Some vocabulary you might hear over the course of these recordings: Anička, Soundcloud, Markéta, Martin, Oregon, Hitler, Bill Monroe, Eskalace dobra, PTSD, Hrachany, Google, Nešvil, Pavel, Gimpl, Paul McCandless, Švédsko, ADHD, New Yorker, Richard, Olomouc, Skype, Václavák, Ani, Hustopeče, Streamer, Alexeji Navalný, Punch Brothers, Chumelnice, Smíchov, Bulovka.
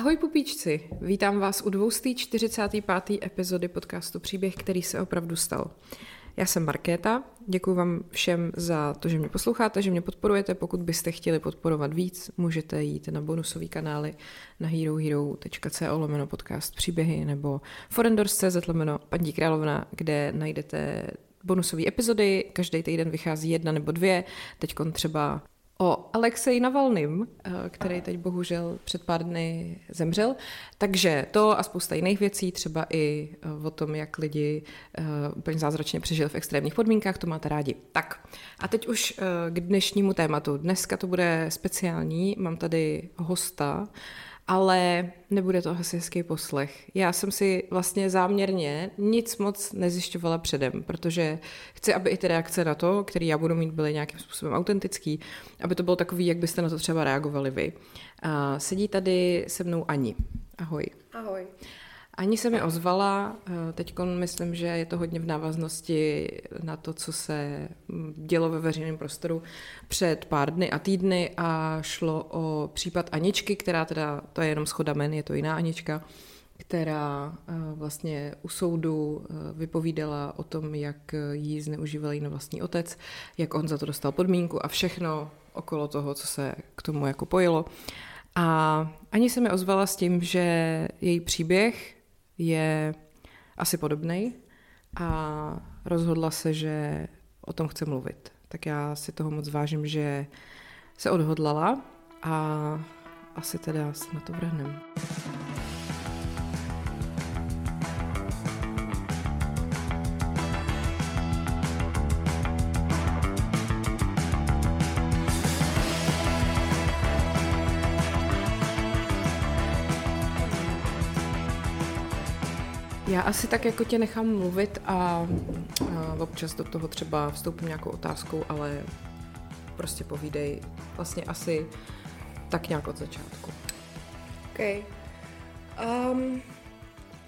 Ahoj pupíčci, vítám vás u 245. epizody podcastu Příběh, který se opravdu stal. Já jsem Markéta, děkuji vám všem za to, že mě posloucháte, že mě podporujete. Pokud byste chtěli podporovat víc, můžete jít na bonusový kanály na herohero.co/podcast příběhy nebo forendors.cz/paní královna, kde najdete bonusové epizody, každý týden vychází jedna nebo dvě, teďkon třeba o Alexeji Navalným, který teď bohužel před pár dny zemřel. Takže to a spousta jiných věcí, třeba i o tom, jak lidi úplně zázračně přežili v extrémních podmínkách, to máte rádi. Tak a teď už k dnešnímu tématu. Dneska to bude speciální, mám tady hosta, ale nebude to asi hezký poslech. Já jsem si vlastně záměrně nic moc nezjišťovala předem, protože chci, aby i ty reakce na to, které já budu mít, byly nějakým způsobem autentický, aby to bylo takový, jak byste na to třeba reagovali vy. A sedí tady se mnou Ani. Ahoj. Ahoj. Ani se mi ozvala, teď myslím, že je to hodně v návaznosti na to, co se dělo ve veřejném prostoru před pár dny a týdny, a šlo o případ Aničky, která teda, to je jenom shoda jmen, je to jiná Anička, která vlastně u soudu vypovídala o tom, jak ji zneužíval její vlastní otec, jak on za to dostal podmínku a všechno okolo toho, co se k tomu jako pojilo. A Ani se mi ozvala s tím, že její příběh je asi podobnej a rozhodla se, že o tom chce mluvit. Tak já si toho moc vážím, že se odhodlala, a asi teda se na to vrhneme. Já asi tak jako tě nechám mluvit a občas do toho třeba vstoupím nějakou otázkou, ale prostě povídej vlastně asi tak nějak od začátku. OK.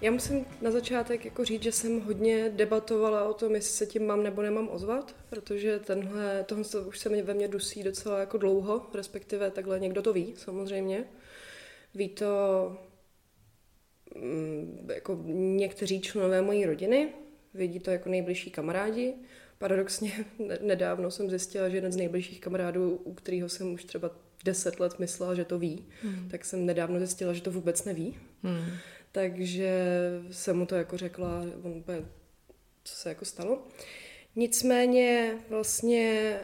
Já musím na začátek jako říct, že jsem hodně debatovala o tom, jestli se tím mám nebo nemám ozvat, protože tohle už se ve mně dusí docela jako dlouho, respektive takhle někdo to ví samozřejmě. Ví to jako někteří členové mojí rodiny, vidí to jako nejbližší kamarádi. Paradoxně nedávno jsem zjistila, že jeden z nejbližších kamarádů, u kterého jsem už třeba 10 let myslela, že to ví, tak jsem nedávno zjistila, že to vůbec neví. Takže jsem mu to jako řekla, on byl, co se jako stalo. Nicméně vlastně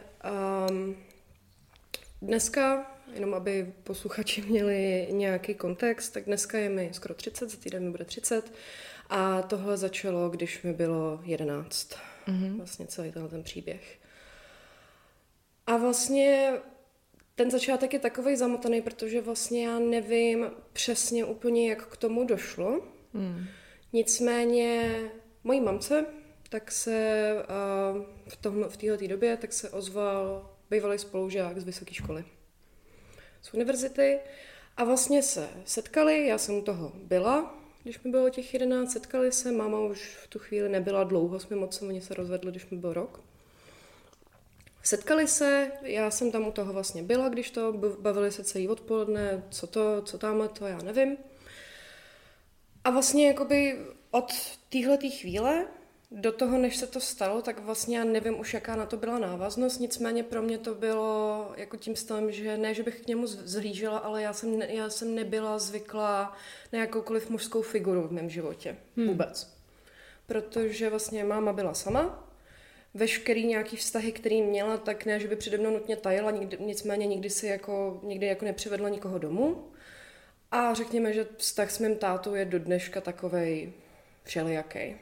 dneska, jenom aby posluchači měli nějaký kontext, tak dneska je mi skoro 30, za týden mi bude 30 a tohle začalo, když mi bylo 11. Vlastně celý ten příběh. A vlastně ten začátek je takovej zamotaný, protože vlastně já nevím přesně úplně, jak k tomu došlo. Nicméně mojí mamce tak se v této době tak se ozval bývalý spolužák z vysoké školy, z univerzity, a vlastně se setkali, já jsem u toho byla, když mi bylo těch 11, setkali se, máma už v tu chvíli nebyla dlouho s mým otcem, oni se rozvedli, když mi byl rok. Setkali se, já jsem tam u toho vlastně byla, když to bavili se celý odpoledne, co tam, to já nevím. A vlastně jakoby od téhletý chvíle do toho, než se to stalo, tak vlastně já nevím už, jaká na to byla návaznost, nicméně pro mě to bylo jako tím stavem, že ne, že bych k němu zhlížela, ale já jsem nebyla zvyklá na jakoukoliv mužskou figuru v mém životě. Vůbec. Protože vlastně máma byla sama, veškerý nějaký vztahy, který měla, tak ne, že by přede mnou nutně tajila, nicméně nikdy nepřivedla nikoho domů. A řekněme, že vztah s mým tátou je do dneška takovej všelijakej.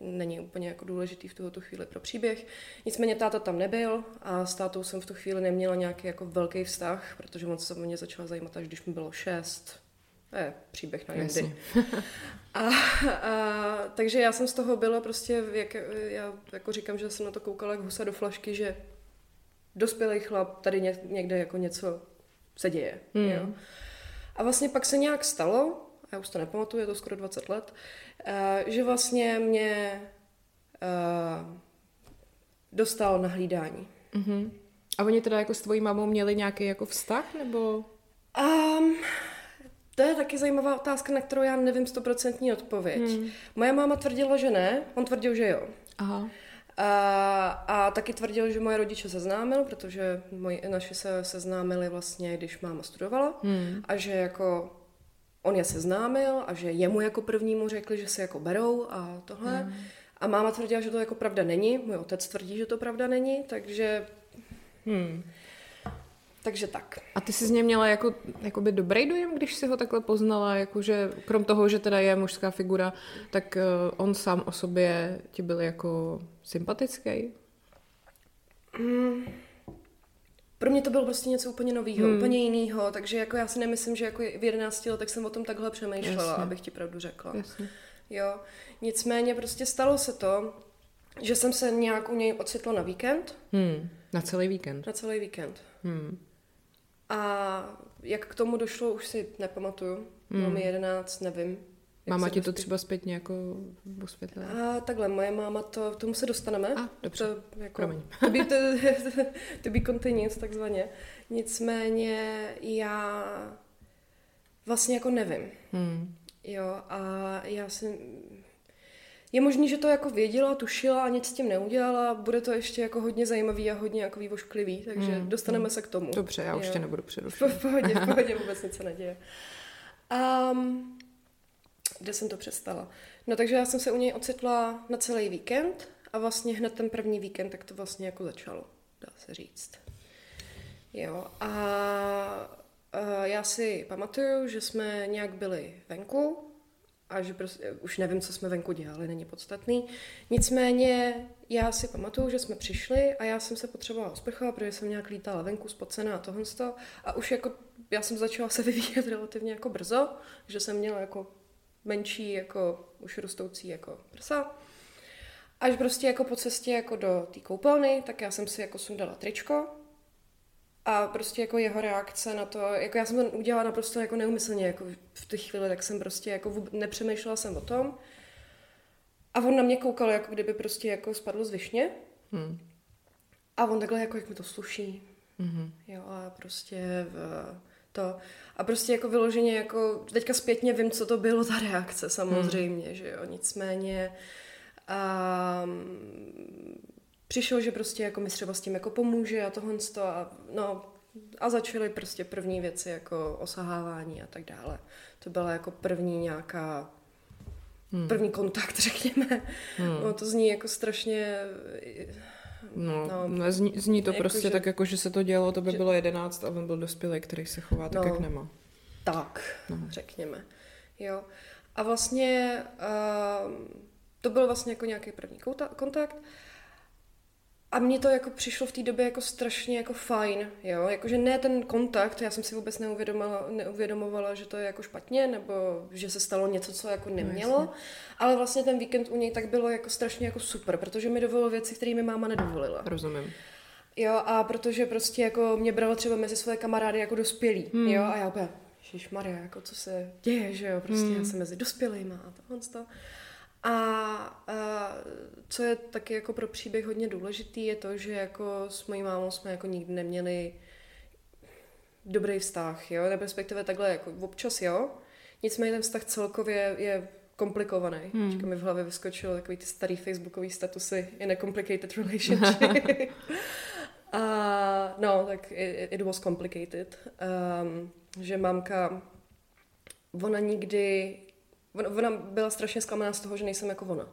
Není úplně jako důležitý v tuto chvíli pro příběh. Nicméně táta tam nebyl a s tátou jsem v tu chvíli neměla nějaký jako velký vztah, protože on se o mě začal zajímat, až když mi bylo 6. Příběh na jindy. A takže já jsem z toho byla prostě, já jako říkám, že jsem na to koukala jak husa do flašky, že dospělý chlap, tady někde jako něco se děje. Jo? A vlastně pak se nějak stalo, já už to nepamatuju, je to skoro 20 let, že vlastně mě dostal na hlídání. A oni teda jako s tvojí mamou měli nějaký jako vztah, nebo? To je taky zajímavá otázka, na kterou já nevím 100% odpověď. Moje máma tvrdila, že ne, on tvrdil, že jo. Aha. A taky tvrdil, že moje rodiče seznámil, protože naši se seznámili vlastně, když máma studovala a že jako on je seznámil a že jemu jako prvnímu řekli, že se jako berou a tohle. A máma tvrdila, že to jako pravda není, můj otec tvrdí, že to pravda není, takže... Takže tak. A ty jsi z něj měla jako by dobrý dojem, když si ho takhle poznala, jakože krom toho, že teda je mužská figura, tak on sám o sobě ti byl jako sympatický? Pro mě to bylo prostě něco úplně novýho, úplně jinýho, takže jako já si nemyslím, že jako v 11 letech jsem o tom takhle přemýšlela, jasně, abych ti pravdu řekla. Jasně. Jo, nicméně prostě stalo se to, že jsem se nějak u něj ocitla na víkend. Na celý víkend? Na celý víkend. A jak k tomu došlo, už si nepamatuju. Mám 11, nevím. Máma ti to třeba zpětně jako osvětlila? A takhle, moje máma to, k tomu se dostaneme. A, dobře, to, jako, promiň. To be continuous, takzvaně. Nicméně já vlastně jako nevím. Jo, a já jsem... Je možný, že to jako věděla, tušila a nic s tím neudělala. Bude to ještě jako hodně zajímavý a hodně jako vývošklivý, takže dostaneme se k tomu. Dobře, já už tě nebudu přerušit. V pohodě, vůbec nic se neděje. Kde jsem to přestala? No takže já jsem se u něj ocitla na celý víkend a vlastně hned ten první víkend, tak to vlastně jako začalo, dá se říct. Jo, a já si pamatuju, že jsme nějak byli venku, a že prostě, už nevím, co jsme venku dělali, není podstatný. Nicméně já si pamatuju, že jsme přišli a já jsem se potřebovala osprchovat, protože jsem nějak lítala venku spocená a tohle stalo. A už jako, já jsem začala se vyvíjet relativně jako brzo, že jsem měla jako menší, jako už rostoucí jako prsa. Až prostě jako po cestě jako do té koupelny, tak já jsem si jako sundala tričko. A prostě jako jeho reakce na to, jako já jsem to udělala naprosto jako neumyslně, jako v té chvíli, tak jsem prostě jako nepřemýšlela jsem o tom. A on na mě koukal, jako kdyby prostě jako spadlo z višně. A on takhle jako, jak mi to sluší. Jo, a prostě to. A prostě jako vyloženě jako, teďka zpětně vím, co to bylo ta reakce samozřejmě, že jo, nicméně... Přišel, že prostě jako mi třeba s tím jako pomůže a tohonsto a začaly prostě první věci jako osahávání a tak dále. To byla jako první nějaká, první kontakt, řekněme. No to zní jako strašně... Zní to jako prostě že, tak jako, že se to dělo, to by bylo 11 a on byl dospělý, který se chová tak, jak nemá. Tak, řekněme. Jo. A vlastně to byl vlastně jako nějaký první kontakt. A mně to jako přišlo v té době jako strašně jako fajn, jo, jakože ne ten kontakt, já jsem si vůbec neuvědomovala, že to je jako špatně, nebo že se stalo něco, co jako nemělo, no, ale vlastně ten víkend u něj tak bylo jako strašně jako super, protože mi dovolilo věci, které mi máma nedovolila. Rozumím. Jo, a protože prostě jako mě brala třeba mezi svoje kamarády jako dospělí, jo, a já úplně, ježišmarja, jako co se děje, že jo, prostě já jsem mezi dospělejma a tohle. A co je taky jako pro příběh hodně důležitý, je to, že jako s mojí mámou jsme jako nikdy neměli dobrý vztah, jo, respektive takhle jako občas, jo, nicméně ten vztah celkově je komplikovaný. Teďka mi v hlavě vyskočilo takový ty starý facebookový statusy in a complicated relationship. Tak it was complicated. Že mámka, Ona byla strašně zklamaná z toho, že nejsem jako ona.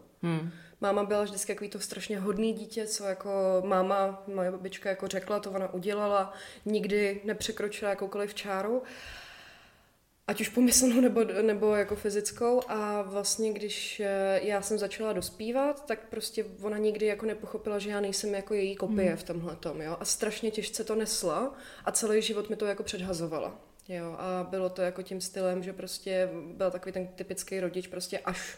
Máma byla vždycky jako to strašně hodný dítě, co jako máma, moje babička jako řekla, to ona udělala, nikdy nepřekročila jakoukoliv čáru, ať už pomyslnou nebo jako fyzickou. A vlastně, když já jsem začala dospívat, tak prostě ona nikdy jako nepochopila, že já nejsem jako její kopie v tomhletom, jo. A strašně těžce to nesla a celý život mi to jako předhazovala. Jo, a bylo to jako tím stylem, že prostě byl takový ten typický rodič prostě až,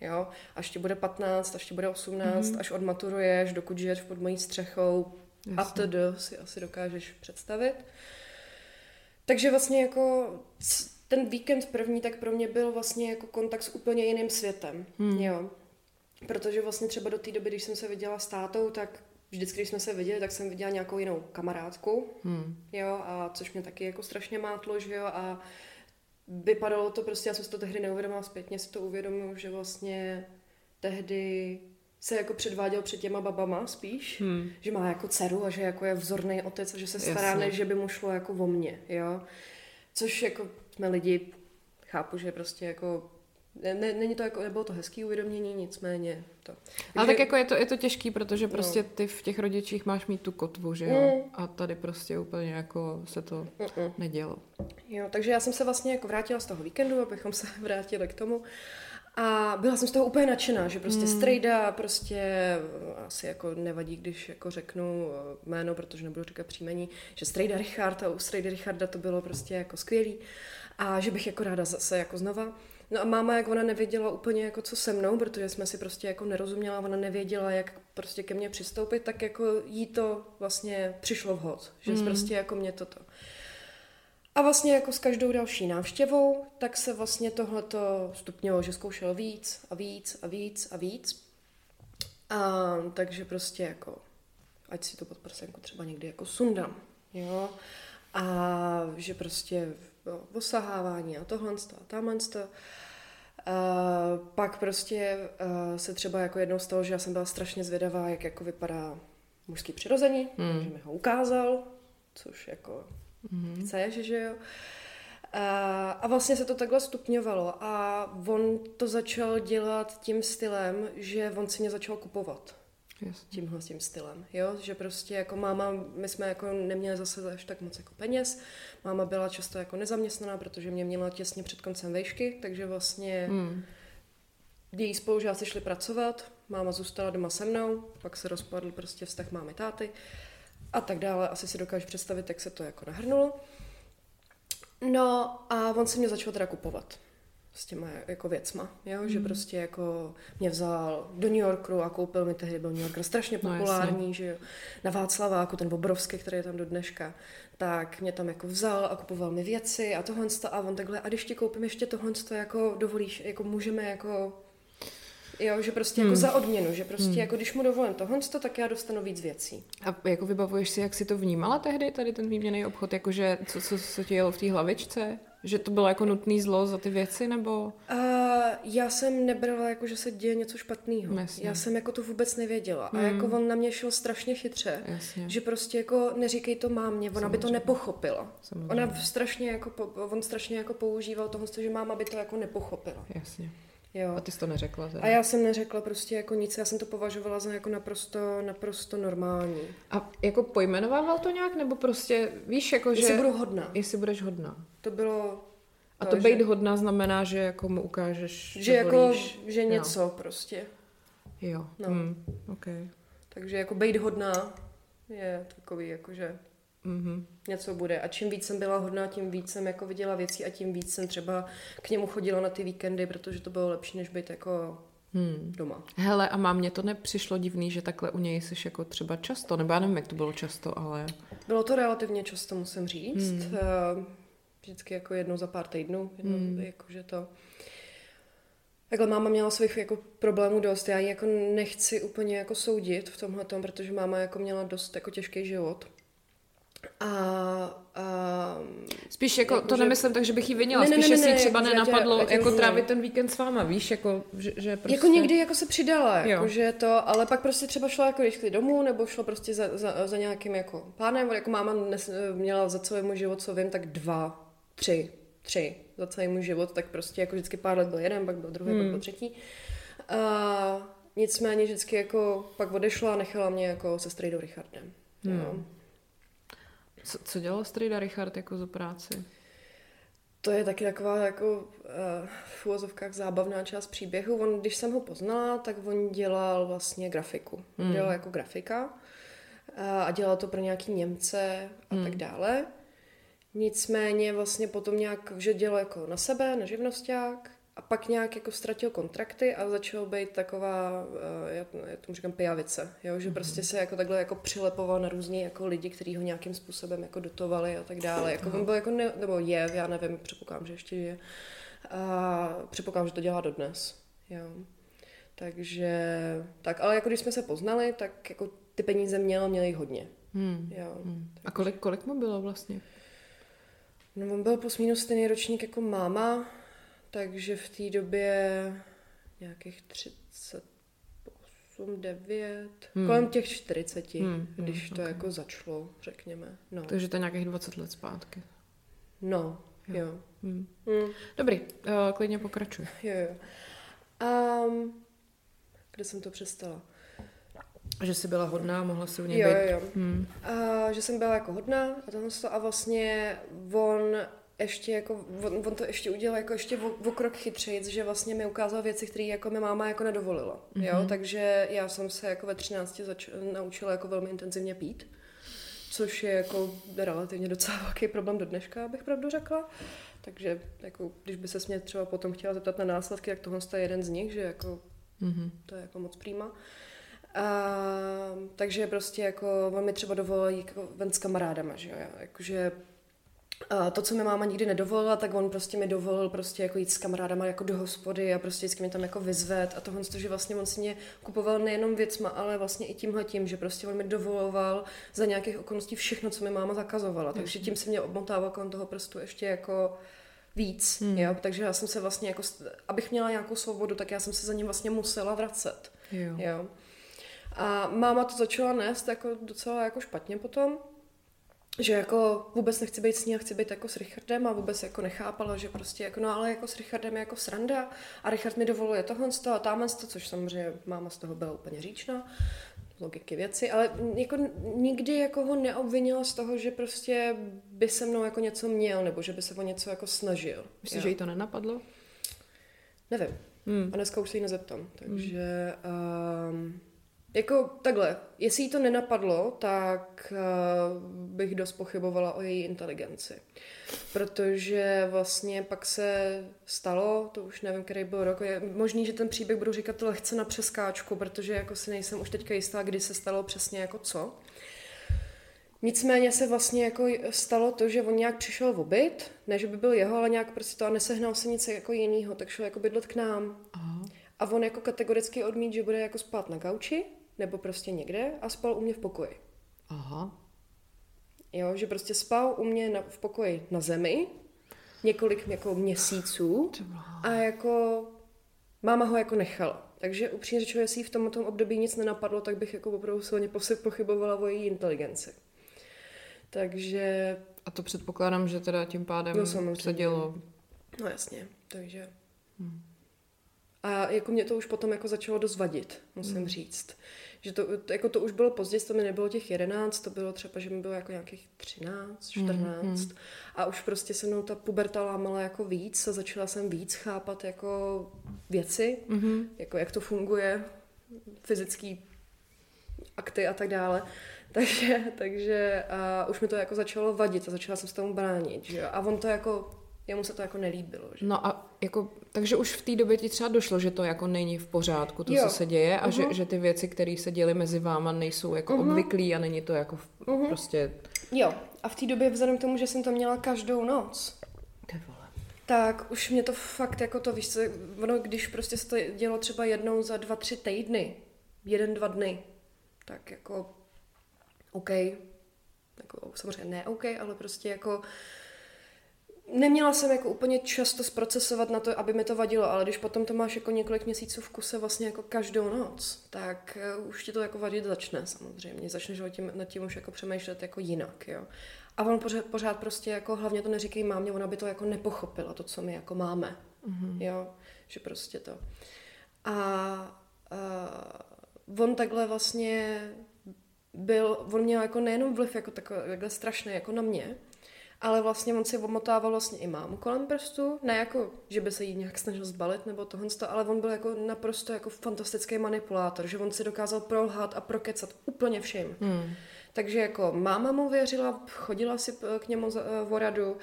jo, až ti bude 15, až ti bude 18, až odmaturuješ, dokud žiješ pod mojí střechou, a td. si asi dokážeš představit. Takže vlastně jako ten víkend první tak pro mě byl vlastně jako kontakt s úplně jiným světem, jo. Protože vlastně třeba do té doby, když jsem se viděla s tátou, tak vždycky, když jsme se viděli, tak jsem viděla nějakou jinou kamarádku, jo, a což mě taky jako strašně mátlo, že jo, a vypadalo to prostě, já jsem si to tehdy neuvědomila, zpětně si to uvědomuji, že vlastně tehdy se jako předváděl před těma babama spíš, že má jako dceru a že jako je vzorný otec a že se stará, než že by mu šlo jako o mě, jo. Což jako jsme lidi, chápu, že prostě jako ne, není to jako, nebylo to hezký uvědomění, nicméně to. Ale tak jako je to těžký, protože prostě ty v těch rodičích máš mít tu kotvu, že jo? A tady prostě úplně jako se to nedělo. Jo, takže já jsem se vlastně jako vrátila z toho víkendu, abychom se vrátili k tomu. A byla jsem z toho úplně nadšená, že prostě strejda, prostě asi jako nevadí, když jako řeknu jméno, protože nebudu říkat příjmení, že strejda Richard a u strejdy Richarda to bylo prostě jako skvělý a že bych jako ráda zase jako znova. No a máma, jak ona nevěděla úplně jako co se mnou, protože jsme si prostě jako nerozuměla, ona nevěděla, jak prostě ke mně přistoupit, tak jako jí to vlastně přišlo vhod, že prostě jako mě toto. A vlastně jako s každou další návštěvou, tak se vlastně tohleto stupňovalo, že zkoušelo víc. A takže prostě jako, ať si to pod prsenku třeba někdy jako sundám, jo. A že prostě osahávání a tohlensto a tamhlensto. Pak prostě se třeba jako jednou stalo, že já jsem byla strašně zvědavá, jak jako vypadá mužský přirození, že mi ho ukázal, což jako... chceš, že jo. A vlastně se to takhle stupňovalo a on to začal dělat tím stylem, že on si mě začal kupovat. Yes. Tím stylem, jo, že prostě jako máma, my jsme jako neměli zase až tak moc jako peněz, máma byla často jako nezaměstnaná, protože mě měla těsně před koncem vejšky, takže vlastně její spolužáci šli pracovat, máma zůstala doma se mnou, pak se rozpadl prostě vztah mámy táty. A tak dále, asi si dokážu představit, jak se to jako nahrnulo. No a on se mě začal teda kupovat s těma jako věcma, jo? Že prostě jako mě vzal do New Yorku a koupil mi, tehdy byl New Yorker strašně populární, že jo? Na Václaváku, ten obrovský, který je tam do dneška, tak mě tam jako vzal a kupoval mi věci a tohle a on takhle, a když ti koupím ještě tohle, jako dovolíš, jako můžeme jako... Jo, že prostě jako za odměnu, že prostě jako když mu dovolím tohonsto, tak já dostanu víc věcí. A jako vybavuješ si, jak si to vnímala tehdy, tady ten výměnný obchod, jakože co ti jelo v té hlavičce? Že to bylo jako nutný zlo za ty věci, nebo? Já jsem nebrala, jako, že se děje něco špatného. Já jsem jako to vůbec nevěděla. A jako on na mě šel strašně chytře. Jasně. Že prostě jako neříkej to mámě, ona by to nepochopila. Samozřejmě. On strašně jako používal tohonsto, že máma by to jako nepochopila. Jasně. Jo. A ty jsi to neřekla. Teda. A já jsem neřekla prostě jako nic, já jsem to považovala za jako naprosto normální. A jako pojmenovával to nějak, nebo prostě víš, jako jestli že... Jestli budu hodná. Jestli budeš hodná. To bylo... A to být hodná znamená, že jako mu ukážeš, že jako, že něco prostě. Jo. No. Okay. Takže jako být hodná je takový jakože... něco bude. A čím víc jsem byla hodná, tím víc jsem jako viděla věci a tím víc jsem třeba k němu chodila na ty víkendy, protože to bylo lepší, než být jako doma. Hele, a mámě to nepřišlo divný, že takhle u něj jsi jako třeba často, nebo já nevím, jak to bylo často, ale... Bylo to relativně často, musím říct. Vždycky jako jednou za pár týdnů. Jakože to... Takhle máma měla svých jako problémů dost. Já ji jako nechci úplně jako soudit v tomhletom, protože máma jako měla dost jako těžký život. A spíš jako to nemyslím tak, že bych ji vinila, spíš že si třeba nenapadlo jako trávit ten víkend s váma, víš, jako že prostě... Jako někdy jako se přidala, jakože to, ale pak prostě třeba šla jako když šli domů, nebo šlo prostě za nějakým jako pánem, jako máma měla za celý můj život, co vím, tak tři za celý můj život, tak prostě jako vždycky pár let byl jeden, pak byl druhý, pak byl třetí. A nicméně vždycky jako pak odešla a nechala mě jako se strejdou Richardem. Co dělal strejda Richard jako za práci? To je taky taková jako v uvozovkách zábavná část příběhu. On, když jsem ho poznala, tak on dělal vlastně grafiku. Dělal jako grafika a dělal to pro nějaký Němce a tak dále. Nicméně vlastně potom nějak, že dělal jako na sebe, na živnosťák a pak nějak jako ztratil kontrakty a začal být taková, já tomu říkám pijavice, jo? Že prostě se jako takhle jako přilepoval na různý jako lidi, kteří ho nějakým způsobem jako dotovali a tak dále. Jako on byl jako, nebo je, já nevím, předpokládám, že ještě je. A předpokládám, že to dělá dodnes. Jo? Takže, tak, ale jako když jsme se poznali, tak jako ty peníze měli hodně. Jo? A kolik mu bylo vlastně? No, on byl plus minus stejný ročník jako máma, takže v té době nějakých 38, 9, kolem těch 40, když to jako začalo, řekněme. No. Takže to je nějakých 20 let zpátky. No, jo. Dobrý, klidně pokračuj. Jo. Kde jsem to přestala? Že jsi byla hodná, mohla si u něj být. Jo. Že jsem byla jako hodná a tohle a vlastně on to ještě udělal jako ještě o krok chytřejc, že vlastně mi ukázal věci, které jako mi máma jako nedovolila. Mm-hmm. Jo? Takže já jsem se jako ve 13 naučila jako velmi intenzivně pít, což je jako relativně docela velký problém do dneška, abych pravdu řekla. Takže jako, když by se mě třeba potom chtěla zeptat na následky, tak tohle je jeden z nich, že jako, to je jako moc prýma. Takže prostě jako on mi třeba dovolil jít jako ven s kamarádama, že jo, jakože to, co mi máma nikdy nedovolila, tak on prostě mi dovolil prostě jako jít s kamarádama jako do hospody a prostě vždycky mě tam jako vyzved a tohle, že vlastně on si mě kupoval nejenom věcma, ale vlastně i tímhletím, že prostě on mi dovoloval za nějakých okolností všechno, co mi máma zakazovala, takže tím se mě obmotával kolem toho prstu ještě jako víc, jo, takže já jsem se vlastně jako, abych měla nějakou svobodu, tak já jsem se za ním vlastně musela vracet, jo. A máma to začala nést jako docela jako špatně potom, že jako vůbec nechci být s ní a chci být jako s Richardem a vůbec jako nechápala, že prostě jako no ale jako s Richardem je jako sranda a Richard mi dovoluje tohle z toho a támhle z toho, což samozřejmě máma z toho byla úplně říčná, logiky věci, ale jako nikdy jako ho neobvinila z toho, že prostě by se mnou jako něco měl nebo že by se o něco jako snažil. Myslíš, že jí to nenapadlo? Nevím. A dneska už se jí nezeptám, takže... Jako takhle, jestli jí to nenapadlo, tak bych dost pochybovala o její inteligenci. Protože vlastně pak se stalo, to už nevím, který byl rok, je možný, že ten příběh budu říkat lehce na přeskáčku, protože jako si nejsem už teďka jistá, kdy se stalo přesně jako co. Nicméně se vlastně jako stalo to, že on nějak přišel v obyt, ne že by byl jeho, ale nějak prostě to a nesehnal se nic jako jinýho, tak šel jako bydlet k nám. Aha. A on jako kategoricky odmít, že bude jako spát na gauči, nebo prostě někde a spal u mě v pokoji. Aha. Jo, že prostě spal u mě v pokoji na zemi několik jako měsíců a jako máma ho jako nechala. Takže upřímně řečeno, jestli jí v tomto období nic nenapadlo, tak bych jako opravdu silně pochybovala o její inteligenci. Takže... A to předpokládám, že teda tím pádem se dělo. No jasně, takže... A jako mě to už potom jako začalo dost vadit, musím říct. Že to, jako to už bylo později, to mi nebylo těch 11, to bylo třeba, že mi bylo jako nějakých 13, 14. A už prostě se mnou ta puberta lámala jako víc a začala jsem víc chápat jako věci, jako jak to funguje, fyzický akty a tak dále. Takže a už mi to jako začalo vadit a začala jsem se tomu bránit. Že? A on to jako... Jemu se to jako nelíbilo. Že? No a jako, takže už v té době ti třeba došlo, že to jako není v pořádku, to, co se děje a že ty věci, které se děly mezi váma, nejsou jako obvyklý a není to jako prostě... Jo, a v té době vzhledem k tomu, že jsem to měla každou noc, tak už mě to fakt jako to, víš co, ono, když prostě se to dělo třeba jednou za 2-3 týdny, 1-2 dny, tak jako OK, jako samozřejmě ne OK, ale prostě jako... Neměla jsem jako úplně často zprocesovat na to, aby mi to vadilo, ale když potom to máš jako několik měsíců v kuse vlastně jako každou noc, tak už ti to jako vadit začne samozřejmě. Začneš nad tím už jako přemýšlet jako jinak, jo. A on pořád prostě jako hlavně to neříkej mámě, ona by to jako nepochopila, to, co my jako máme, jo. Že prostě to. A on takhle vlastně on měl jako nejenom vliv jako takhle strašný jako na mě, ale vlastně on si omotával vlastně i mámu kolem prstu, ne jako, že by se jí nějak snažil zbalit nebo tohle, ale on byl jako naprosto jako fantastický manipulátor, že on si dokázal prolhat a prokecat úplně všim. Takže jako máma mu věřila, chodila si k němu v radu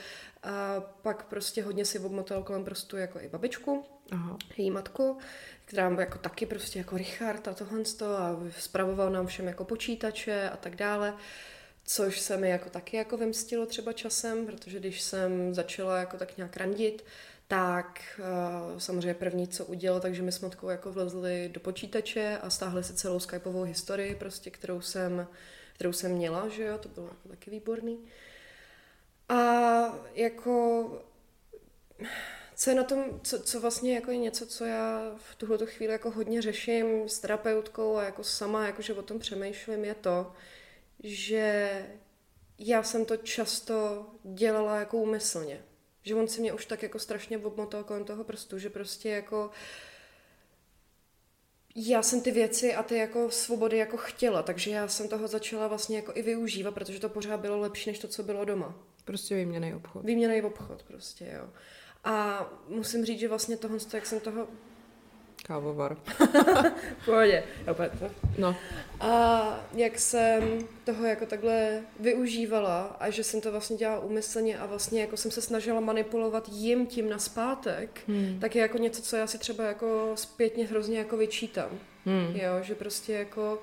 a pak prostě hodně si obmotal kolem prstu jako i babičku, její matku, která jako taky prostě jako Richard a tohle a spravoval nám všem jako počítače a tak dále. Což se mi jako taky jako vymstilo třeba časem, protože když jsem začala jako tak nějak randit, tak samozřejmě první, co udělal, takže my s matkou jako vlezli do počítače a stáhli si celou skypovou historii, prostě, kterou jsem měla, že jo, to bylo jako taky výborný. A jako co je na tom, co vlastně jako je něco, co já v tuhleto chvíli jako hodně řeším s terapeutkou a jako sama, jakože o tom přemýšlím, je to, že já jsem to často dělala jako úmyslně. Že on se mě už tak jako strašně obmotal kolem toho prstu, že prostě jako já jsem ty věci a ty jako svobody jako chtěla, takže já jsem toho začala vlastně jako i využívat, protože to pořád bylo lepší než to, co bylo doma. Prostě výměnný obchod. Výměnný obchod prostě, jo. A musím říct, že vlastně tohle, jak jsem toho... Kávovar. Pohodě. No. A jak jsem toho jako takhle využívala a že jsem to vlastně dělala úmyslně a vlastně jako jsem se snažila manipulovat jim tím nazpátek, tak je jako něco, co já si třeba jako zpětně hrozně jako vyčítám. Jo, že prostě jako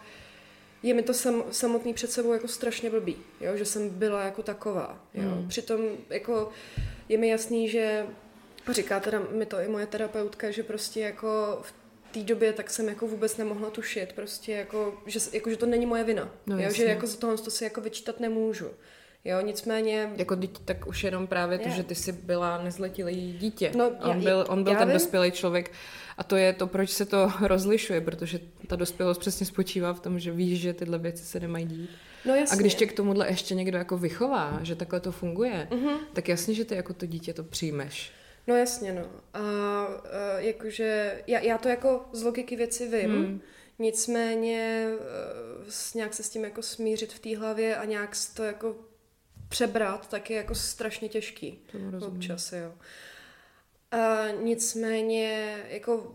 je mi to samotný před sebou jako strašně blbý, jo, že jsem byla jako taková. Jo. Přitom jako je mi jasný, že říká teda mi to i moje terapeutka, že prostě jako v té době tak jsem jako vůbec nemohla tušit, prostě jako že to není moje vina, no, jo, že jako za tohle si jako vyčítat nemůžu. Jo, nicméně... Jako dítě, tak už jenom právě to, že ty jsi byla nezletilý dítě. No, on byl ten dospělý člověk a to je to, proč se to rozlišuje, protože ta dospělost přesně spočívá v tom, že víš, že tyhle věci se nemají dít. No, a když tě k tomuhle ještě někdo jako vychová, že takhle to funguje, tak jasně, že ty jako to dítě to přijmeš. No jasně, no. A jakože, já to jako z logiky věci vím, nicméně nějak se s tím jako smířit v té hlavě a nějak to jako přebrat, tak je jako strašně těžký občas, jo. A nicméně, jako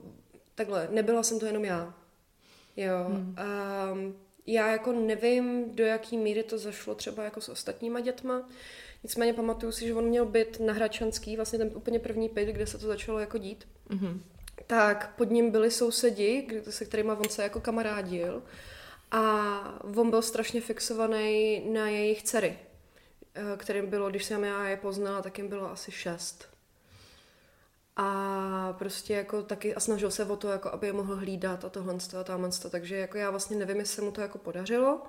takhle, nebyla jsem to jenom já, jo. A já jako nevím, do jaký míry to zašlo třeba jako s ostatníma dětma. Nicméně pamatuju si, že on měl byt na Hračanský, vlastně ten úplně první byt, kde se to začalo jako dít. Tak pod ním byli sousedi, se kterými on se jako kamarádil a on byl strašně fixovaný na jejich dcery, kterým bylo, když jsem já je poznala, tak jim bylo asi 6. A prostě jako taky a snažil se o to, jako aby je mohl hlídat a tohle a táhle. Takže jako já vlastně nevím, jestli se mu to jako podařilo,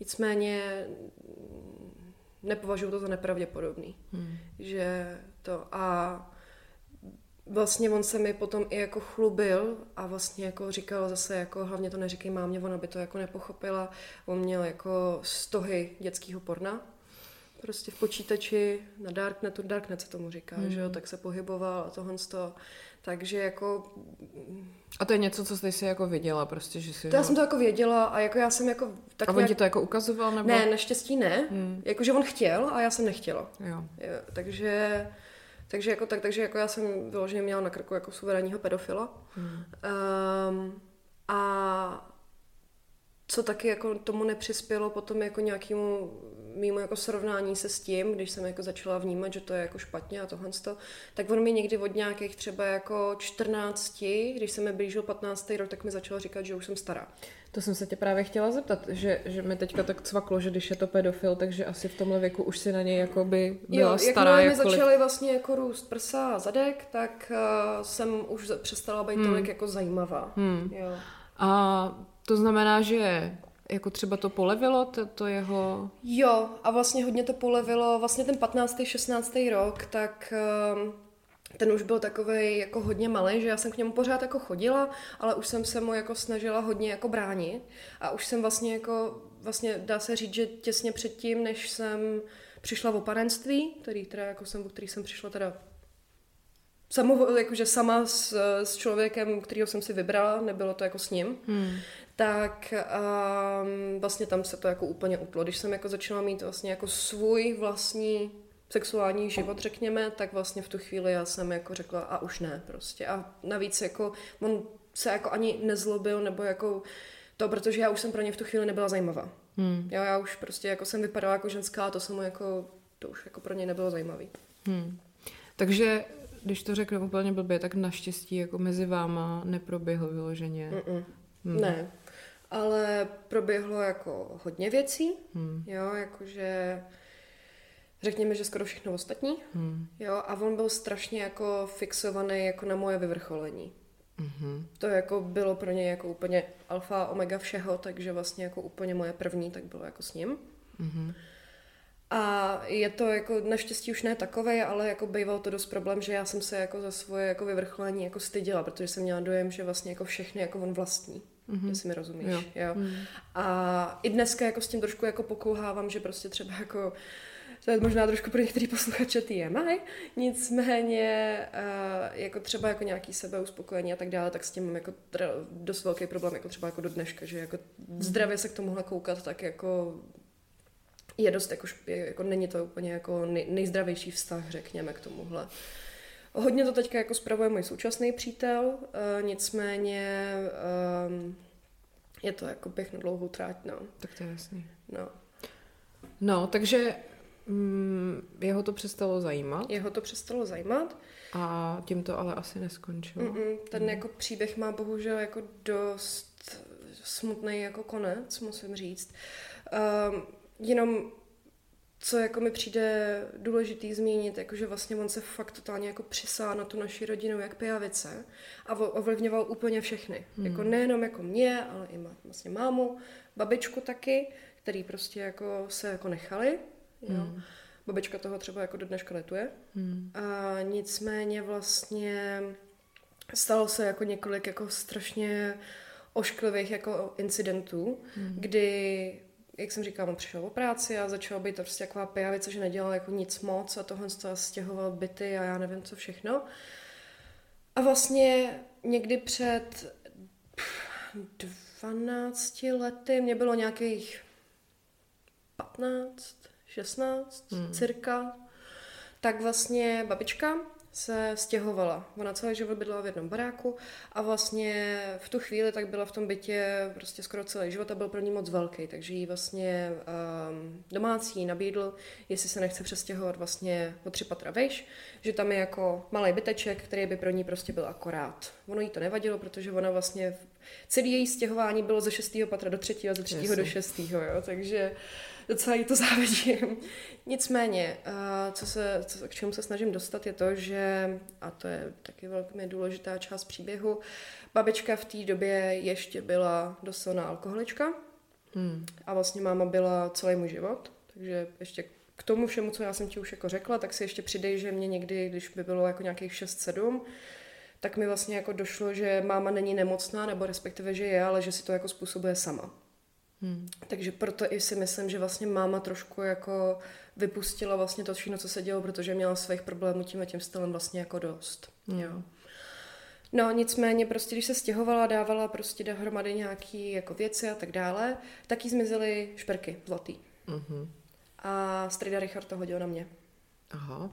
nicméně nepovažuji to za nepravděpodobný. Že to a vlastně on se mi potom i jako chlubil a vlastně jako říkal zase jako hlavně to neříkej mámě, ona by to jako nepochopila. On měl jako stohy dětského porna. Prostě v počítači, na darknetu, darknet se tomu říká, že jo, tak se pohyboval a tohle to, takže jako... A to je něco, co jsi si jako viděla prostě, že si... To já jsem to jako věděla a jako já jsem jako... Tak a on nějak... ti to jako ukazoval nebo... Ne, naštěstí ne, jakože on chtěl a já jsem nechtěla, jo, takže jako já jsem vyloženě měla na krku jako suverénního pedofila a... Co taky jako tomu nepřispělo potom jako nějakému mimo jako srovnání se s tím, když jsem jako začala vnímat, že to je jako špatně a tohle to, tak on mi někdy od nějakých třeba jako 14, když se mi blížil 15. rok, tak mi začala říkat, že už jsem stará. To jsem se tě právě chtěla zeptat, že mi teďka tak cvaklo, že když je to pedofil, takže asi v tomhle věku už si na něj jakoby byla stará. Jo, jak mi začaly vlastně jako růst prsa a zadek, tak jsem už přestala být tolik jako zajímavá. Jo. A to znamená, že jako třeba to polevilo, to jeho... Jo, a vlastně hodně to polevilo. Vlastně ten 15. 16. rok, tak ten už byl takovej jako hodně malej, že já jsem k němu pořád jako chodila, ale už jsem se mu jako snažila hodně jako bránit. A už jsem vlastně jako, vlastně dá se říct, že těsně předtím, než jsem přišla o panenství, který jsem přišla teda... jakože sama s člověkem, kterýho jsem si vybrala, nebylo to jako s ním, tak vlastně tam se to jako úplně utlo. Když jsem jako začala mít vlastně jako svůj vlastní sexuální život, řekněme, tak vlastně v tu chvíli já jsem jako řekla a už ne prostě. A navíc jako on se jako ani nezlobil nebo jako to, protože já už jsem pro ně v tu chvíli nebyla zajímavá. Já už prostě jako jsem vypadala jako ženská a to už jako pro ně nebylo zajímavý. Takže když to řeknu úplně blbě, tak naštěstí jako mezi váma neproběhlo vyloženě. Ne, ale proběhlo jako hodně věcí, jo, jakože řekněme, že skoro všechno ostatní, jo, a on byl strašně jako fixovaný jako na moje vyvrcholení. To jako bylo pro něj jako úplně alfa omega všeho, takže vlastně jako úplně moje první, tak bylo jako s ním. A je to jako naštěstí už ne takové, ale jako bývalo to dost problém, že já jsem se jako za svoje jako vyvrchlení jako styděla, protože jsem měla dojem, že vlastně jako všechny jako on vlastní. Mm-hmm. Jestli mi rozumíš, jo. Mm. A i dneska jako s tím trošku jako pokouhávám, že prostě třeba jako to je možná trošku pro některý posluchače TMI, nicméně jako třeba jako nějaký sebeuspokojení a tak dále, tak s tím mám jako dost velký problém, jako třeba jako do dneška, že jako zdravě se k tomuhle koukat, tak jako je dost jako, jako není to úplně jako nejzdravější vztah, řekněme, k tomuhle. Hodně to teďka jako spravuje můj současný přítel, nicméně je to jako běh na dlouhou tráť, no. Tak to je jasný. No, takže jeho to přestalo zajímat. A tím to ale asi neskončilo. Ten jako příběh má bohužel jako dost smutný jako konec, musím říct. Jenom co jako mi přijde důležitý zmínit, jakože vlastně on se fakt totálně jako přisál na tu naši rodinu jak pijavice a ovlivňoval úplně všechny. Jako nejenom jako mě, ale i vlastně mámu, babičku taky, který prostě jako se jako nechali. Jo. Babička toho třeba jako do dneška letuje. A nicméně vlastně stalo se jako několik jako strašně ošklivých jako incidentů, kdy jak jsem říkala, on přišel o práci a začal být prostě taková pijavice, že nedělal jako nic moc a tohle stěhoval byty a já nevím co všechno. A vlastně někdy před 12 lety, mě bylo nějakých 15, 16, cirka, tak vlastně babička se stěhovala. Ona celý život bydlela v jednom baráku a vlastně v tu chvíli tak byla v tom bytě prostě skoro celý život a byl pro ní moc velký, takže jí vlastně domácí nabídl, jestli se nechce přestěhovat vlastně o 3 patra vejš, že tam je jako malý byteček, který by pro ní prostě byl akorát. Ono jí to nevadilo, protože ona vlastně celý její stěhování bylo ze 6. patra do 3. a ze 3. do 6. jo, takže docela jí to závidím. Nicméně, k čemu se snažím dostat, je to, že, a to je taky velmi důležitá část příběhu, babička v té době ještě byla dost silná alkoholička a vlastně máma byla celý můj život, takže ještě k tomu všemu, co já jsem ti už jako řekla, tak si ještě přidej, že mě někdy, když by bylo jako nějakých 6-7, tak mi vlastně jako došlo, že máma není nemocná, nebo respektive, že je, ale že si to jako způsobuje sama. Takže proto i si myslím, že vlastně máma trošku jako vypustila vlastně to všechno, co se dělo, protože měla svých problémů tím stylem vlastně jako dost. Jo. No nicméně prostě, když se stěhovala, dávala prostě dohromady nějaký jako věci a tak dále, tak jí zmizely šperky zlatý. A strejda Richard to hodil na mě. Aha.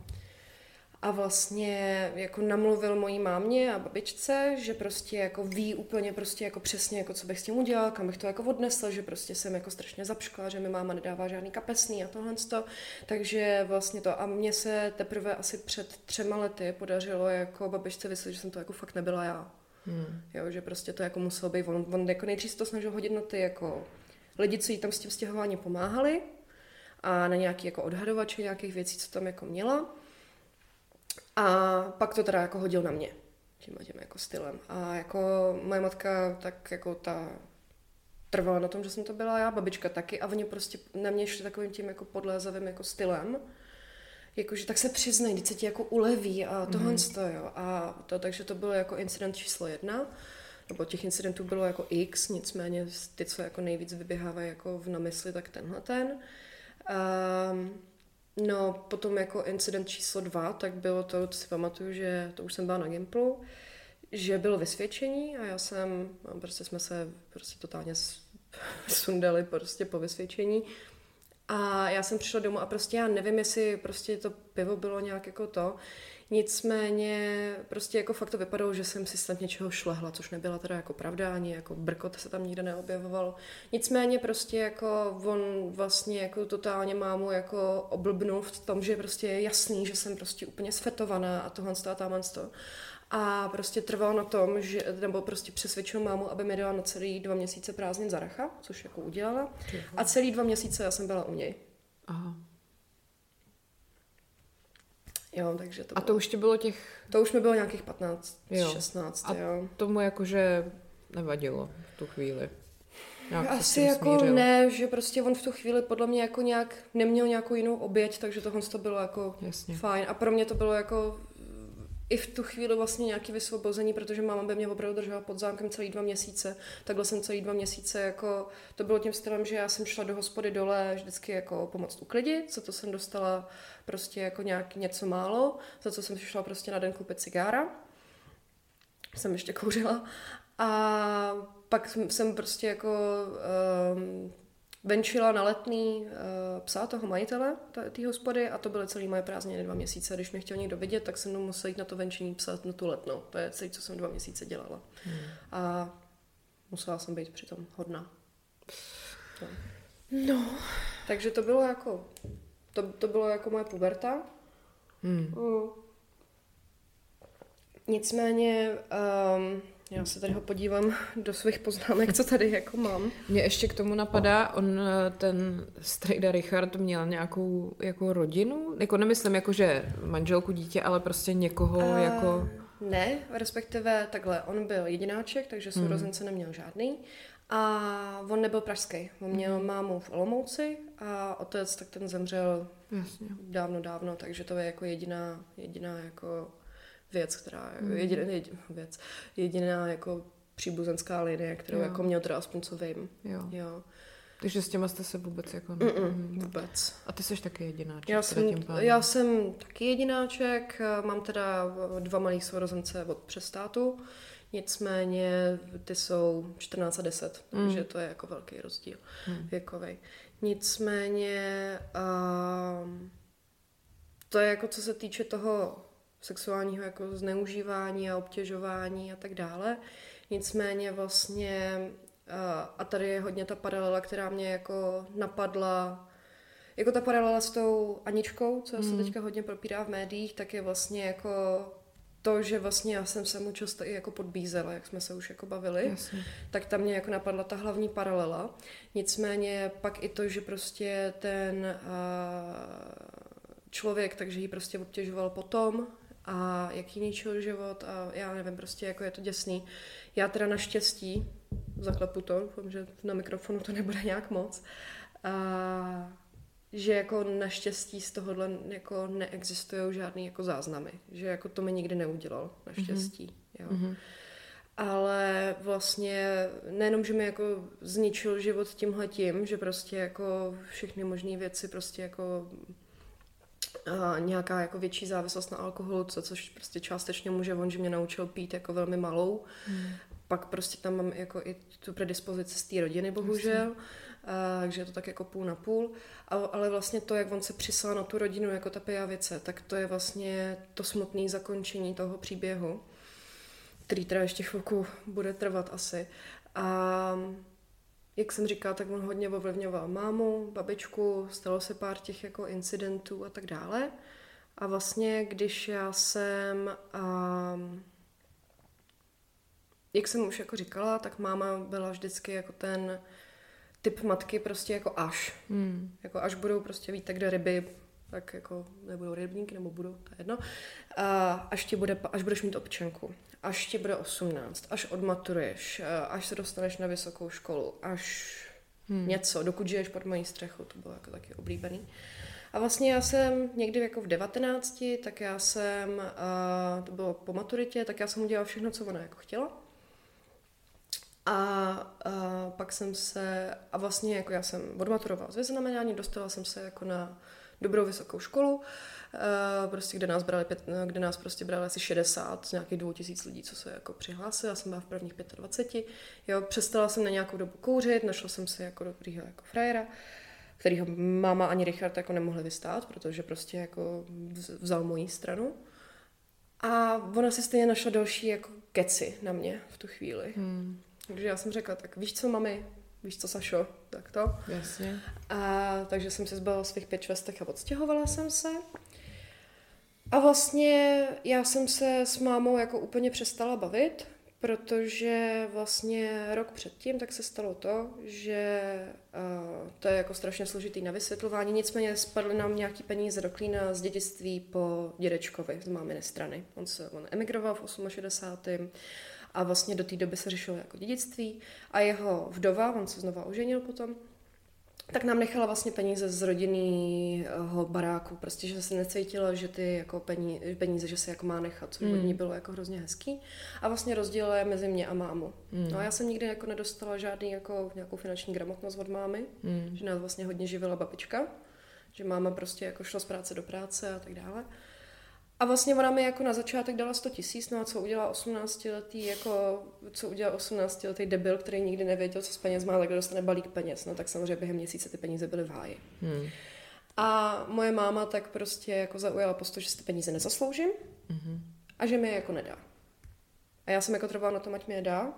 A vlastně jako namluvil mojí mámě a babičce, že prostě jako ví úplně prostě jako přesně, jako co bych s tím udělal, kam bych to jako odnesl, že prostě jsem jako strašně zapškla, že mi máma nedává žádný kapesný a tohleto. Takže vlastně to. A mně se teprve asi před 3 lety podařilo jako babičce vysvětlit, že jsem to jako fakt nebyla já. Jo, že prostě to jako muselo být. On jako nejdřív to snažil hodit na ty jako lidi, co jí tam s tím stěhování pomáhali a na nějaký jako odhadovače nějakých věcí, co tam jako měla. A pak to teda jako hodil na mě tím jako stylem. A jako moje matka tak jako ta trvala na tom, že jsem to byla já, babička taky a oni prostě na mě šli takovým tím jako podlézavým jako stylem. Jakože tak se přiznej, když se ti jako uleví a tohle jo. A to, takže to bylo jako incident číslo 1. Nebo těch incidentů bylo jako x, nicméně ty, co jako nejvíc vyběhávají jako v namysli, tak tenhle. No, potom jako incident číslo 2, tak bylo to, co si pamatuju, že to už jsem byla na Gimplu, že bylo vysvědčení a já jsem, prostě jsme se prostě totálně sundali prostě po vysvědčení a já jsem přišla domů a prostě já nevím, jestli prostě to pivo bylo nějak jako to, nicméně prostě jako fakt to vypadalo, že jsem si snad něčeho šlehla, což nebyla teda jako pravda, ani jako brkot se tam nikde neobjevoval. Nicméně prostě jako on vlastně jako totálně mámu jako oblbnul v tom, že prostě je jasný, že jsem prostě úplně sfetovaná a tohle a táhle to. A prostě trval na tom, že, nebo prostě přesvědčil mámu, aby mi dala na celý 2 měsíce prázdnin za racha, což jako udělala. A celý 2 měsíce já jsem byla u něj. Aha. Jo, takže to a to bylo, už ti bylo těch... To už mi bylo nějakých 15, jo. 16, a jo. A tomu jakože nevadilo v tu chvíli. Asi jako smířil. Ne, že prostě on v tu chvíli podle mě jako nějak neměl nějakou jinou oběť, takže to bylo jako jasně. Fajn. A pro mě to bylo jako i v tu chvíli vlastně nějaké vysvobození, protože máma by mě opravdu držela pod zámkem celý 2 měsíce. Takhle jsem celý 2 měsíce jako, to bylo tím stylem, že já jsem šla do hospody dole vždycky jako pomoct uklidit, za to jsem dostala prostě jako nějak něco málo, za co jsem šla prostě na den koupit cigára. Jsem ještě kouřila. A pak jsem prostě jako venčila na Letný psa toho majitele té hospody a to byly celý moje prázdniny 2 měsíce. Když mě chtěl někdo vidět, tak jsem musela jít na to venčení psa, na tu Letnou. To je celý, co jsem 2 měsíce dělala. Hmm. A musela jsem být přitom hodná. No. No. Takže to bylo jako to bylo jako moje puberta. Hmm. Nicméně já se tady ho podívám do svých poznámek, co tady jako mám. Mě ještě k tomu napadá, on ten strejda Richard měl nějakou jako rodinu? Jako nemyslím jako, že manželku, dítě, ale prostě někoho jako... Ne, respektive takhle, on byl jedináček, takže sourozence neměl žádný. A on nebyl pražský, on měl mámu v Olomouci a otec tak ten zemřel jasně. dávno, takže to je jako jediná jako... věc, která jediná jako příbuzenská linie, kterou jo. jako měl teda aspoň co vím. Jo. Takže s těma jste se vůbec jako... Vůbec. A ty jsi taky jedináček? Já jsem taky jedináček, mám teda 2 malé sourozence od přestátu, nicméně ty jsou 14 a 10, takže to je jako velký rozdíl věkovej. Nicméně to je jako co se týče toho sexuálního jako zneužívání a obtěžování a tak dále. Nicméně vlastně, a tady je hodně ta paralela, která mě jako napadla, jako ta paralela s tou Aničkou, co se teďka hodně propírá v médiích, tak je vlastně jako to, že vlastně já jsem se mu často i jako podbízela, jak jsme se už jako bavili, jasně. tak tam mě jako napadla ta hlavní paralela. Nicméně pak i to, že prostě ten člověk, takže ji prostě obtěžoval potom, a jaký ničil život a já nevím, prostě jako je to děsný. Já teda naštěstí zaklepu to, doufám, že na mikrofonu to nebude nějak moc, a že jako naštěstí z tohohle jako neexistují žádný jako záznamy, že jako to mi nikdy neudělal, naštěstí. Mm-hmm. Jo. Mm-hmm. Ale vlastně nejenom, že mi jako zničil život tímhletím, že prostě jako všechny možné věci prostě jako nějaká jako větší závislost na alkoholu, což prostě částečně může on, že mě naučil pít jako velmi malou. Pak prostě tam mám jako i tu predispozici z té rodiny, bohužel. Takže je to tak jako půl na půl. Ale vlastně to, jak on se přisál na tu rodinu jako ta pijavice, tak to je vlastně to smutné zakončení toho příběhu, který teda ještě chvilku bude trvat asi. A jak jsem říkala, tak on hodně ovlivňoval mámu, babičku, stalo se pár těch jako incidentů a tak dále. A vlastně, když já jsem, jak jsem už jako říkala, tak máma byla vždycky jako ten typ matky prostě jako až. Jako až budou prostě, víte, kde ryby, tak jako nebudou rybníky, nebo budou, to je jedno. Až budeš mít občanku. Až ti bude 18, až odmaturuješ, až se dostaneš na vysokou školu, až něco, dokud žiješ pod mojí střechou, to bylo jako taky oblíbený. A vlastně já jsem někdy jako v 19, tak já jsem, to bylo po maturitě, tak já jsem udělala všechno, co ona jako chtěla. A pak jsem se, a vlastně jako já jsem odmaturovala z vyznamenání, dostala jsem se jako na dobrou vysokou školu, prostě kde nás prostě brali asi 60 z nějakých 2000 lidí, co se jako přihlásili. Já jsem byla v prvních 25. Jo, přestala jsem na nějakou dobu kouřit, našla jsem si jako dobrýho jako frajera, kterýho máma ani Richard jako nemohli vystát, protože prostě jako vzal moji stranu. A ona si stejně našla další jako keci na mě v tu chvíli. Takže já jsem řekla, tak víš co, mami, víš co, Sašo, tak to. Jasně. Takže jsem se zbavila svých 5 švestek a odstěhovala jsem se. A vlastně já jsem se s mámou jako úplně přestala bavit, protože vlastně rok předtím tak se stalo to, že to je jako strašně složitý na vysvětlování, nicméně spadly nám nějaký peníze do klína z dědictví po dědečkovi z máminy strany. On emigroval v 68. A vlastně do té doby se řešilo jako dědictví a jeho vdova, on se znova oženil potom, tak nám nechala vlastně peníze z rodinného baráku, prostě, že se necítilo, že ty jako peníze, že se jako má nechat, což od ní bylo jako hrozně hezký. A vlastně rozdíl je mezi mě a mámu. No a já jsem nikdy jako nedostala žádný jako nějakou finanční gramotnost od mámy, že nás vlastně hodně živila babička, že máma prostě jako šla z práce do práce a tak dále. A vlastně ona mi jako na začátek dala 100 000, no a co udělal 18letý debil, který nikdy nevěděl, co z peněz má, tak dostane balík peněz, no tak samozřejmě během měsíce ty peníze byly v háji. A moje máma tak prostě jako zaujala postoj, že si ty peníze nezasloužím a že mi je jako nedá. A já jsem jako trvala na tom, ať mi je dá,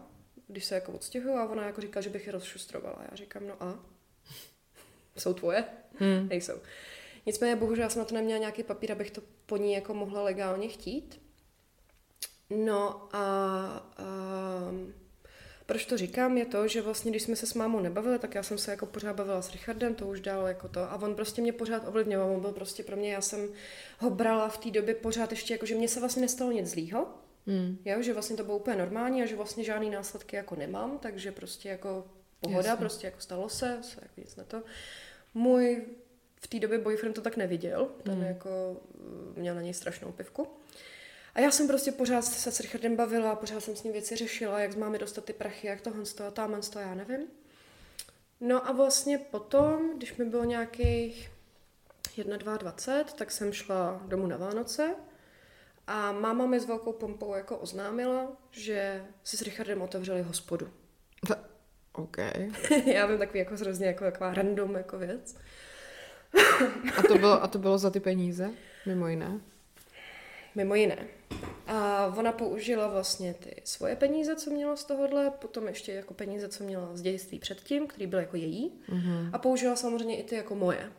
když se jako odstěhuju, a ona jako říkala, že bych je rozšustrovala. Já říkám, no a? Jsou tvoje? Nejsou. Nicméně bohužel já jsem na to neměla nějaký papír, abych to po ní jako mohla legálně chtít. No a proč to říkám, je to, že vlastně když jsme se s mámou nebavili, tak já jsem se jako pořád bavila s Richardem, to už dál jako to. A on prostě mě pořád ovlivňoval, on byl prostě pro mě, já jsem ho brala v té době pořád ještě, jako že mně se vlastně nestalo nic zlýho, jo, že vlastně to bylo úplně normální a že vlastně žádný následky jako nemám, takže prostě jako pohoda, jasně. Prostě jako stalo se jako nic na to. Můj v té době boyfriend to tak neviděl, ten jako měl na něj strašnou pivku. A já jsem prostě pořád se s Richardem bavila, pořád jsem s ním věci řešila, jak máme dostat ty prachy, jak tohle a támen to, já nevím. No a vlastně potom, když mi bylo nějakých 21, tak jsem šla domů na Vánoce a máma mi s velkou pompou jako oznámila, že si s Richardem otevřeli hospodu. Okay. Já vím, takový jako hrozně jako taková random jako věc. A to bylo za ty peníze? Mimo jiné? Mimo jiné. A ona použila vlastně ty svoje peníze, co měla z tohohle, potom ještě jako peníze, co měla z dědictví předtím, který byl jako její. A použila samozřejmě i ty jako moje.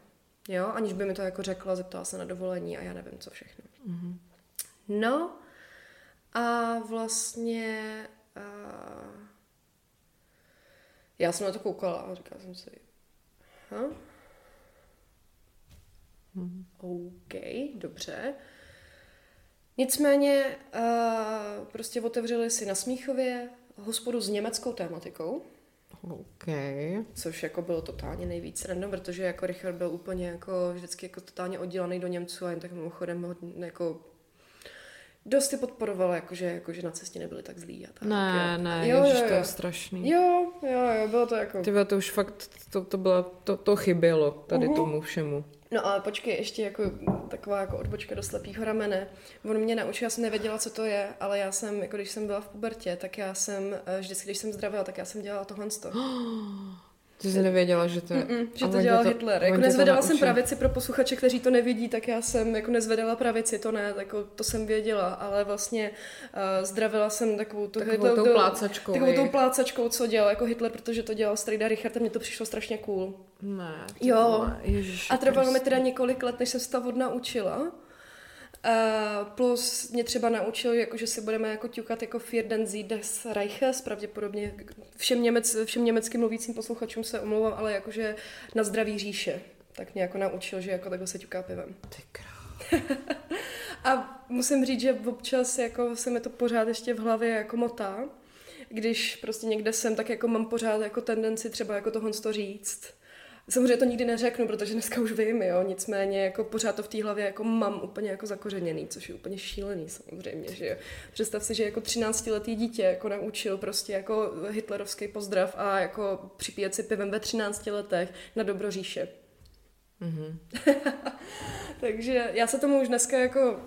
Jo? Aniž by mi to jako řekla, zeptala se na dovolení a já nevím, co všechno. No a vlastně já jsem na to koukala a říkala jsem si OK, dobře. Nicméně prostě otevřeli si na Smíchově hospodu s německou tématikou. OK. Což jako bylo totálně nejvíc random, protože jako Richard byl úplně jako vždycky jako totálně oddělaný do Němců a jen tak mimochodem jako dost je podporovala, jakože na cestě nebyli tak zlí a tak. Ne, ježiš, to je strašný. Jo, bylo to jako... Tyhle, to už fakt, to chybělo tady tomu všemu. No ale počkej, ještě jako taková jako odbočka do slepýho ramene. On mě naučil, já jsem nevěděla, co to je, ale já jsem, jako když jsem byla v pubertě, tak já jsem, vždycky, když jsem zdravila, tak já jsem dělala tohle z toho. Ty jsi nevěděla, že to je... že to dělal Hitler. Jako nezvedala jsem pravici pro posluchače, kteří to nevidí, tak já jsem jako nezvedala pravici, to ne, jako to jsem věděla, ale vlastně zdravila jsem takovou plácačkou, co dělal jako Hitler, protože to dělal strejda Richard a mně to přišlo strašně cool. Ne. Jo. A trvalo mi teda několik let, než jsem se ta vodna učila. Plus mě třeba naučil, jako, že si budeme jako ťukat jako Für den Sieg des Reiches, pravděpodobně všem německy mluvícím posluchačům se omlouvám, ale jakože na zdraví říše. Tak mě jako naučil, že jako takhle se ťuká pivem. Ty král. A musím říct, že občas jako se mi to pořád ještě v hlavě jako motá. Když prostě někde jsem, tak jako mám pořád jako tendenci třeba jako tohle to říct. Samozřejmě to nikdy neřeknu, protože dneska už vím, jo, nicméně jako pořád to v té hlavě jako mám úplně jako zakořeněný, což je úplně šílený samozřejmě, že jo. Představ si, že jako 13letý dítě jako naučil prostě jako hitlerovský pozdrav a jako připíjet si pivem ve 13 letech na dobro říše. Takže já se tomu už dneska jako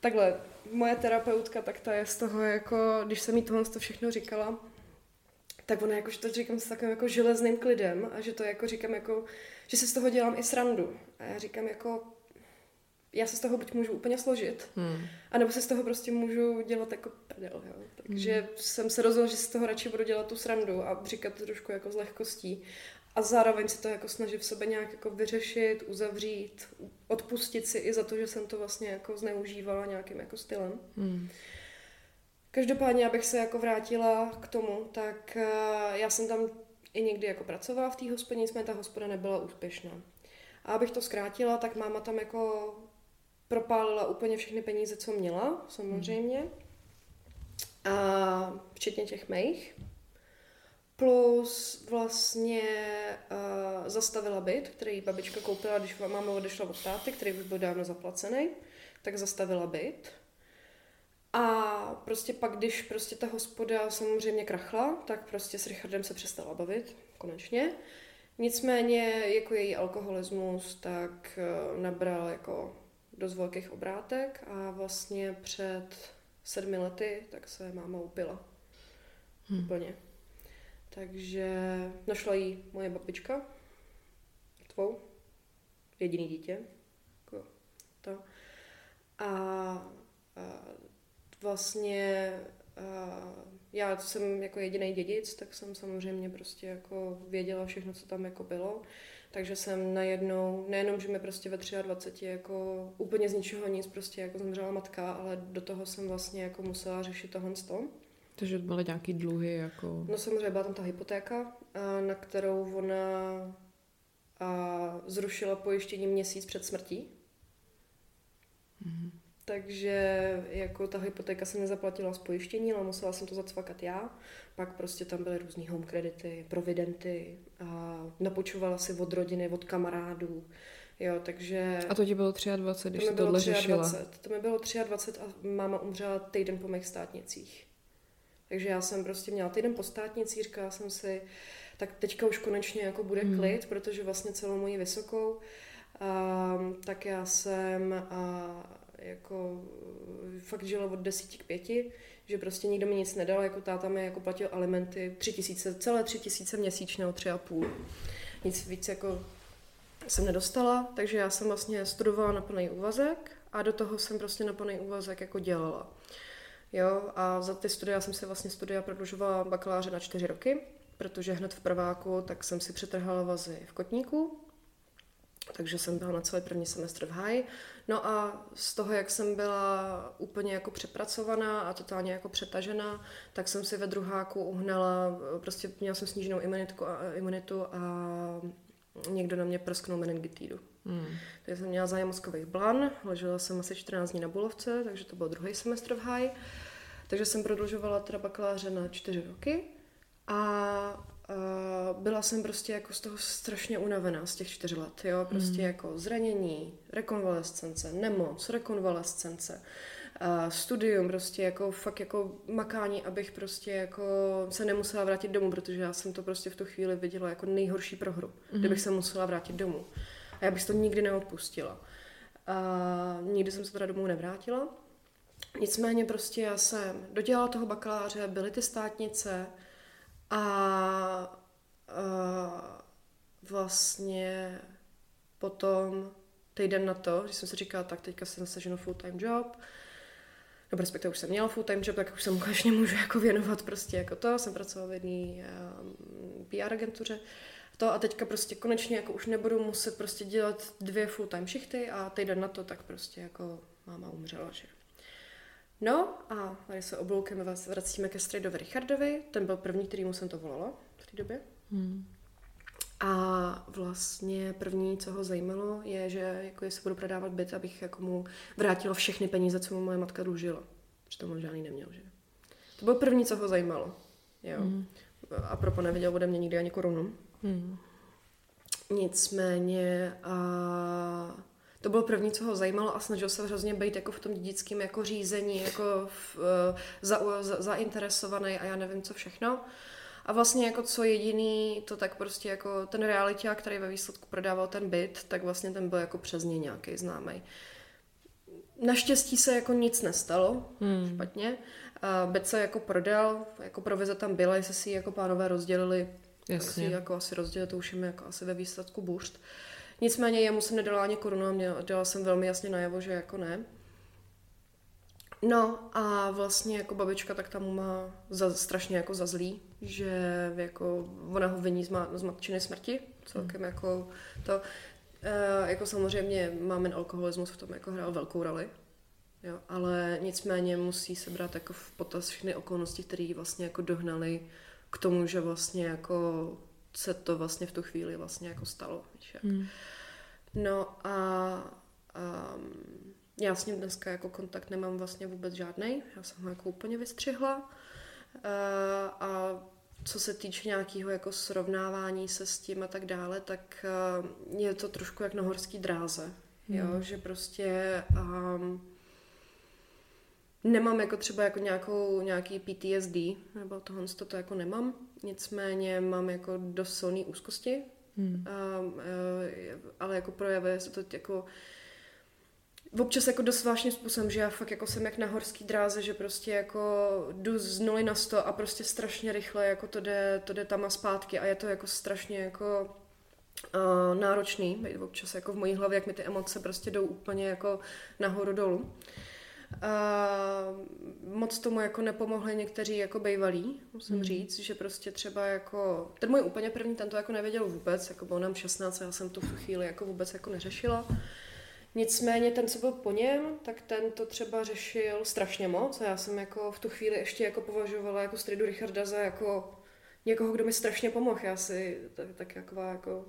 takhle, moje terapeutka, tak ta je z toho jako, když jsem jí tohle všechno říkala, tak ona jakože to říkám s takovým jako železným klidem a že to jako říkám jako, že se z toho dělám i srandu. A já říkám jako, já se z toho buď můžu úplně složit, anebo se z toho prostě můžu dělat jako prdel, jo. Takže jsem se rozhodla, že z toho radši budu dělat tu srandu a říkat to trošku jako s lehkostí. A zároveň se to jako snažím v sobě nějak jako vyřešit, uzavřít, odpustit si i za to, že jsem to vlastně jako zneužívala nějakým jako stylem. Každopádně, abych se jako vrátila k tomu, tak já jsem tam i někdy jako pracovala v té hospodě, nicméně ta hospoda nebyla úspěšná. A abych to zkrátila, tak máma tam jako propálila úplně všechny peníze, co měla, samozřejmě. A včetně těch mých. Plus vlastně zastavila byt, který babička koupila, když máma odešla od táty, který už byl dávno zaplacený, tak zastavila byt. A prostě pak, když prostě ta hospoda samozřejmě krachla, tak prostě s Richardem se přestala bavit, konečně. Nicméně jako její alkoholismus tak nabral jako dost velkých obrátek a vlastně před 7 lety tak se máma upila. Úplně. Takže našla jí moje babička, tvou, jediný dítě, jako to. A vlastně já jsem jako jediný dědic, tak jsem samozřejmě prostě jako věděla všechno, co tam jako bylo. Takže jsem najednou, nejenom, že mi prostě ve 23 jako úplně z ničeho nic prostě jako zemřela matka, ale do toho jsem vlastně jako musela řešit tohle s tom. Takže byly nějaký dluhy jako... No samozřejmě byla tam ta hypotéka, na kterou ona zrušila pojištění měsíc před smrtí. Mhm. Takže jako ta hypotéka se nezaplatila z pojištění, ale musela jsem to zacvakat já. Pak prostě tam byly různý home kredity, providenty a napočovala si od rodiny, od kamarádů. Jo, takže... A to ti bylo 23, když to tohle řešila? To mi bylo 23 a máma umřela týden po mých státnicích. Takže já jsem prostě měla týden po státnicí, říkala jsem si, tak teďka už konečně jako bude klid, protože vlastně celou moji vysokou, tak já jsem... jako fakt žila od 10 k 5, že prostě nikdo mi nic nedal, jako táta mi jako platil alimenty 3 000, celé 3 000 měsíčně, o 3,5. Nic víc jako jsem nedostala, takže já jsem vlastně studovala na plný úvazek a do toho jsem prostě na plný úvazek jako dělala. Jo, a za ty studia jsem si vlastně studia prodlužovala bakaláře na 4 roky, protože hned v prváku tak jsem si přetrhala vazy v kotníku. Takže jsem byla na celý první semestr v háji. No a z toho, jak jsem byla úplně jako přepracovaná a totálně jako přetažená, tak jsem si ve druháku uhnala, prostě měla jsem sníženou imunitu a někdo na mě prsknul meningitidu. Takže jsem měla zájem mozkových blan, ležela jsem asi 14 dní na Bulovce, takže to byl druhý semestr v háji. Takže jsem prodlužovala teda bakaláře na 4 roky a... byla jsem prostě jako z toho strašně unavená z těch 4 let, jo, prostě jako zranění, rekonvalescence, nemoc, rekonvalescence, studium, prostě jako fakt jako makání, abych prostě jako se nemusela vrátit domů, protože já jsem to prostě v tu chvíli viděla jako nejhorší prohru, kdybych se musela vrátit domů a já bych to nikdy neopustila. Nikdy jsem se teda domů nevrátila, nicméně prostě já jsem dodělala toho bakaláře, byly ty státnice a vlastně potom týden na to, když jsem si říkala, tak teďka jsem seženu full-time job, nebo respektive už jsem měla full-time job, tak už se mu konečně můžu jako věnovat prostě jako to. Jsem pracovala v jedné PR agentuře. To a teďka prostě konečně jako už nebudu muset prostě dělat 2 full-time šichty a týden na to tak prostě jako máma umřela, že... No a tady se obloukem vás vracíme ke strejdovi Richardovi, ten byl první, kterýmu jsem to volala v té době. A vlastně první, co ho zajímalo, je, že jako jestli budu prodávat byt, abych jako mu vrátila všechny peníze, co mu moje matka dlužila. Přitom on žádný neměl, že? To bylo první, co ho zajímalo. Jo. A propo neviděl ode mě nikdy ani korunu. Nicméně a... To bylo první, co ho zajímalo a snažil se hrozně být jako v tom dědickém jako řízení, jako zainteresovaný a já nevím co všechno. A vlastně jako co jediný, to tak prostě jako ten realiták, který ve výsledku prodával ten byt, tak vlastně ten byl jako přes něj nějaký známý. Naštěstí se jako nic nestalo, špatně. Byt se jako prodal, jako provize tam byla, jestli si ji jako pánové rozdělili, tak si ji jako asi rozdělili, to už jim jako asi ve výsledku buřt. Nicméně jemu jsem nedala ani korunu a dala jsem velmi jasně najevo, že jako ne. No a vlastně jako babička tak tam má strašně jako za zlý, že jako ona ho viní z matčiny smrti, celkem jako to. Jako samozřejmě mámin alkoholismus v tom jako hrál velkou roli, jo, ale nicméně musí se brát jako v potaz všechny okolnosti, které vlastně jako dohnaly k tomu, že vlastně jako... se to vlastně v tu chvíli vlastně jako stalo. Víš jak. No a já s ním dneska jako kontakt nemám vlastně vůbec žádnej. Já jsem ho jako úplně vystřihla. A co se týče nějakého jako srovnávání se s tím a tak dále, tak je to trošku jak na horský dráze. Jo? Že prostě nemám jako třeba jako nějaký PTSD, nebo tohle to jako nemám. Nicméně mám jako dost silný úzkosti, ale jako projevuje se to jako občas jako dost zvláštním způsobem, že já fakt jako jsem jak na horský dráze, že prostě jako jdu z 0 na 100 a prostě strašně rychle jako to jde tam a zpátky a je to jako strašně jako náročný, být občas jako v mojí hlavě, jak mi ty emoce prostě jdou úplně jako nahoru dolů. Moc tomu jako nepomohli někteří jako bejvalí, musím říct, že prostě třeba jako, ten můj úplně první, ten to jako nevěděl vůbec, jako bylo nám 16 a já jsem tu chvíli jako vůbec jako neřešila. Nicméně ten, co byl po něm, tak ten to třeba řešil strašně moc a já jsem jako v tu chvíli ještě jako považovala jako strejdu Richarda za jako někoho, kdo mi strašně pomohl. Já si tak jako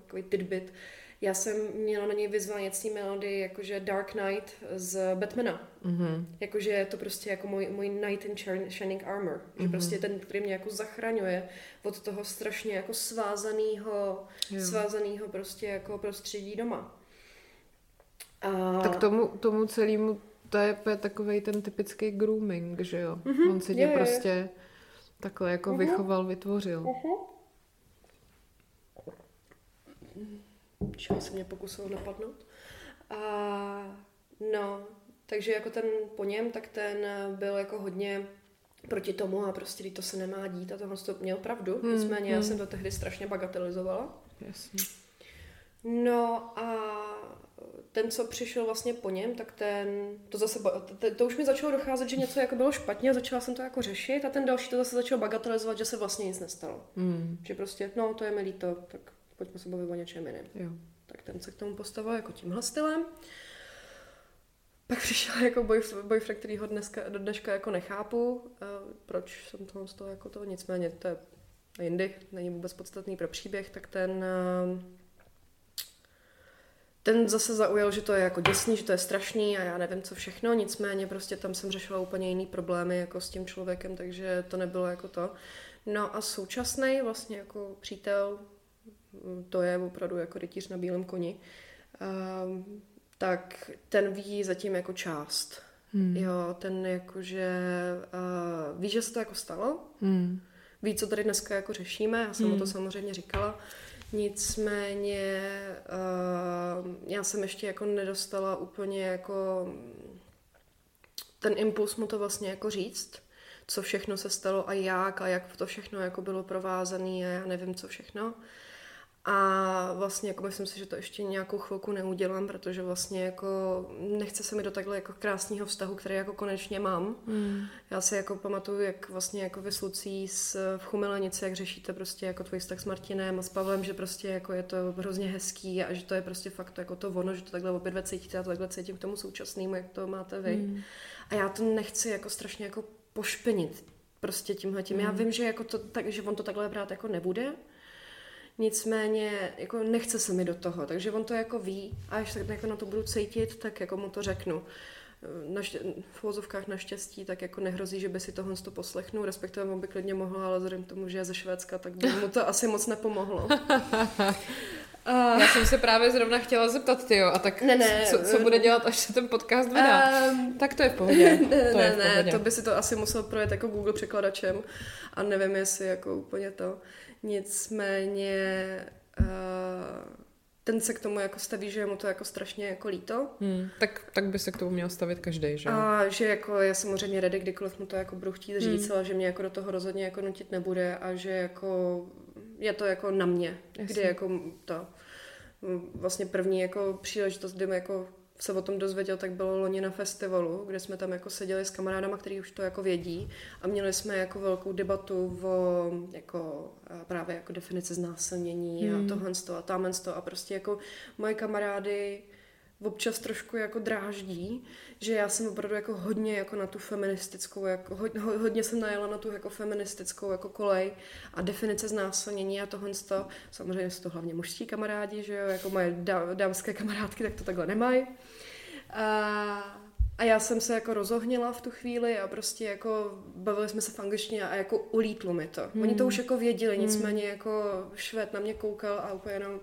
takový tidbit. Já jsem měla na něj vyzváněcí melodii jakože Dark Knight z Batmana. Jakože je to prostě jako můj Knight in Shining Armor. Že prostě ten, který mě jako zachraňuje od toho strašně jako svázanýho prostě jako prostředí doma. Tak tomu celému to je takovej ten typický grooming, že jo? On se tě prostě takhle jako vychoval, vytvořil. Čeho se mě pokusil napadnout. No, takže jako ten po něm, tak ten byl jako hodně proti tomu a prostě to se nemá dít a tohle to měl pravdu. Nicméně já jsem to tehdy strašně bagatelizovala. Jasně. No a ten, co přišel vlastně po něm, tak ten, to zase, to už mi začalo docházet, že něco jako bylo špatně a začala jsem to jako řešit a ten další to zase začal bagatelizovat, že se vlastně nic nestalo. Že prostě, no to je mi líto, tak pojďme se bavit o něčem jiném. Jo. Tak ten se k tomu postavil jako tímhle stylem. Pak přišel jako boyfriend, který ho do dneška jako nechápu, proč jsem toho z toho jako toho, nicméně to je jindy, není vůbec podstatný pro příběh, tak ten zase zaujal, že to je jako děsný, že to je strašný a já nevím co všechno, nicméně prostě tam jsem řešila úplně jiný problémy jako s tím člověkem, takže to nebylo jako to. No a současnej vlastně jako přítel, to je opravdu jako rytíř na bílém koni, tak ten ví zatím jako část. Jo, ten jakože ví, že se to jako stalo, ví, co tady dneska jako řešíme, já jsem mu to samozřejmě říkala. Nicméně já jsem ještě jako nedostala úplně jako ten impuls mu to vlastně jako říct, co všechno se stalo a jak to všechno jako bylo provázané a já nevím co všechno. A vlastně jako myslím si, že to ještě nějakou chvilku neudělám, protože vlastně jako nechce se mi do takhle jako krásného vztahu, který jako konečně mám. Já si jako pamatuju, jak vlastně jako vy s Lucí v Chumelnici, jak řešíte prostě jako tvůj vztah s Martinem a s Pavlem, že prostě jako je to hrozně hezký a že to je prostě fakt jako to ono, že to takhle obě dvě cítíte a to takhle cítím k tomu současnému, jak to máte vy. A já to nechci jako strašně jako pošpinit prostě tímhletím. Já vím, že jako to tak, že on to takhle brát jako nebude. Nicméně jako nechce se mi do toho, takže on to jako ví a až tak jako na to budu cítit, tak jako mu to řeknu. V uvozovkách naštěstí tak jako nehrozí, že by si tohle poslechnu, respektive on by klidně mohla, ale vzhledem k tomu, že je ze Švédska, tak by mu to asi moc nepomohlo. Já jsem se právě zrovna chtěla zeptat, tyjo, a tak ne, co bude dělat, až se ten podcast vydá? Tak to je v pohodě. Ne, to by si to asi musel projet jako Google překladačem a nevím, jestli jako úplně to. Nicméně ten se k tomu jako staví, že je mu to jako strašně jako líto. Tak by se k tomu měl stavit každej, že? A že jako je samozřejmě ready, kdykoliv mu to jako budu chtít říct, ale že mě jako do toho rozhodně jako nutit nebude a že jako je to jako na mě, kdy jako to vlastně první jako příležitost, kdy jako se o tom dozvěděl, tak bylo loni na festivalu, kde jsme tam jako seděli s kamarádama, kteří už to jako vědí a měli jsme jako velkou debatu o jako právě jako definici znásilnění a tohle a támensto a prostě jako moje kamarády občas trošku jako dráždí, že já jsem opravdu jako hodně jako na tu feministickou, jako hodně jsem najela na tu jako feministickou jako kolej a definice znásilnění a tohle to, samozřejmě jsou to hlavně mužští kamarádi, že jo, jako moje dámské kamarádky, tak to takhle nemají. A já jsem se jako rozohnila v tu chvíli a prostě jako bavili jsme se v angličtině a jako ulítlo mi to. Oni to už jako věděli, nicméně jako Švéd na mě koukal a úplně jenom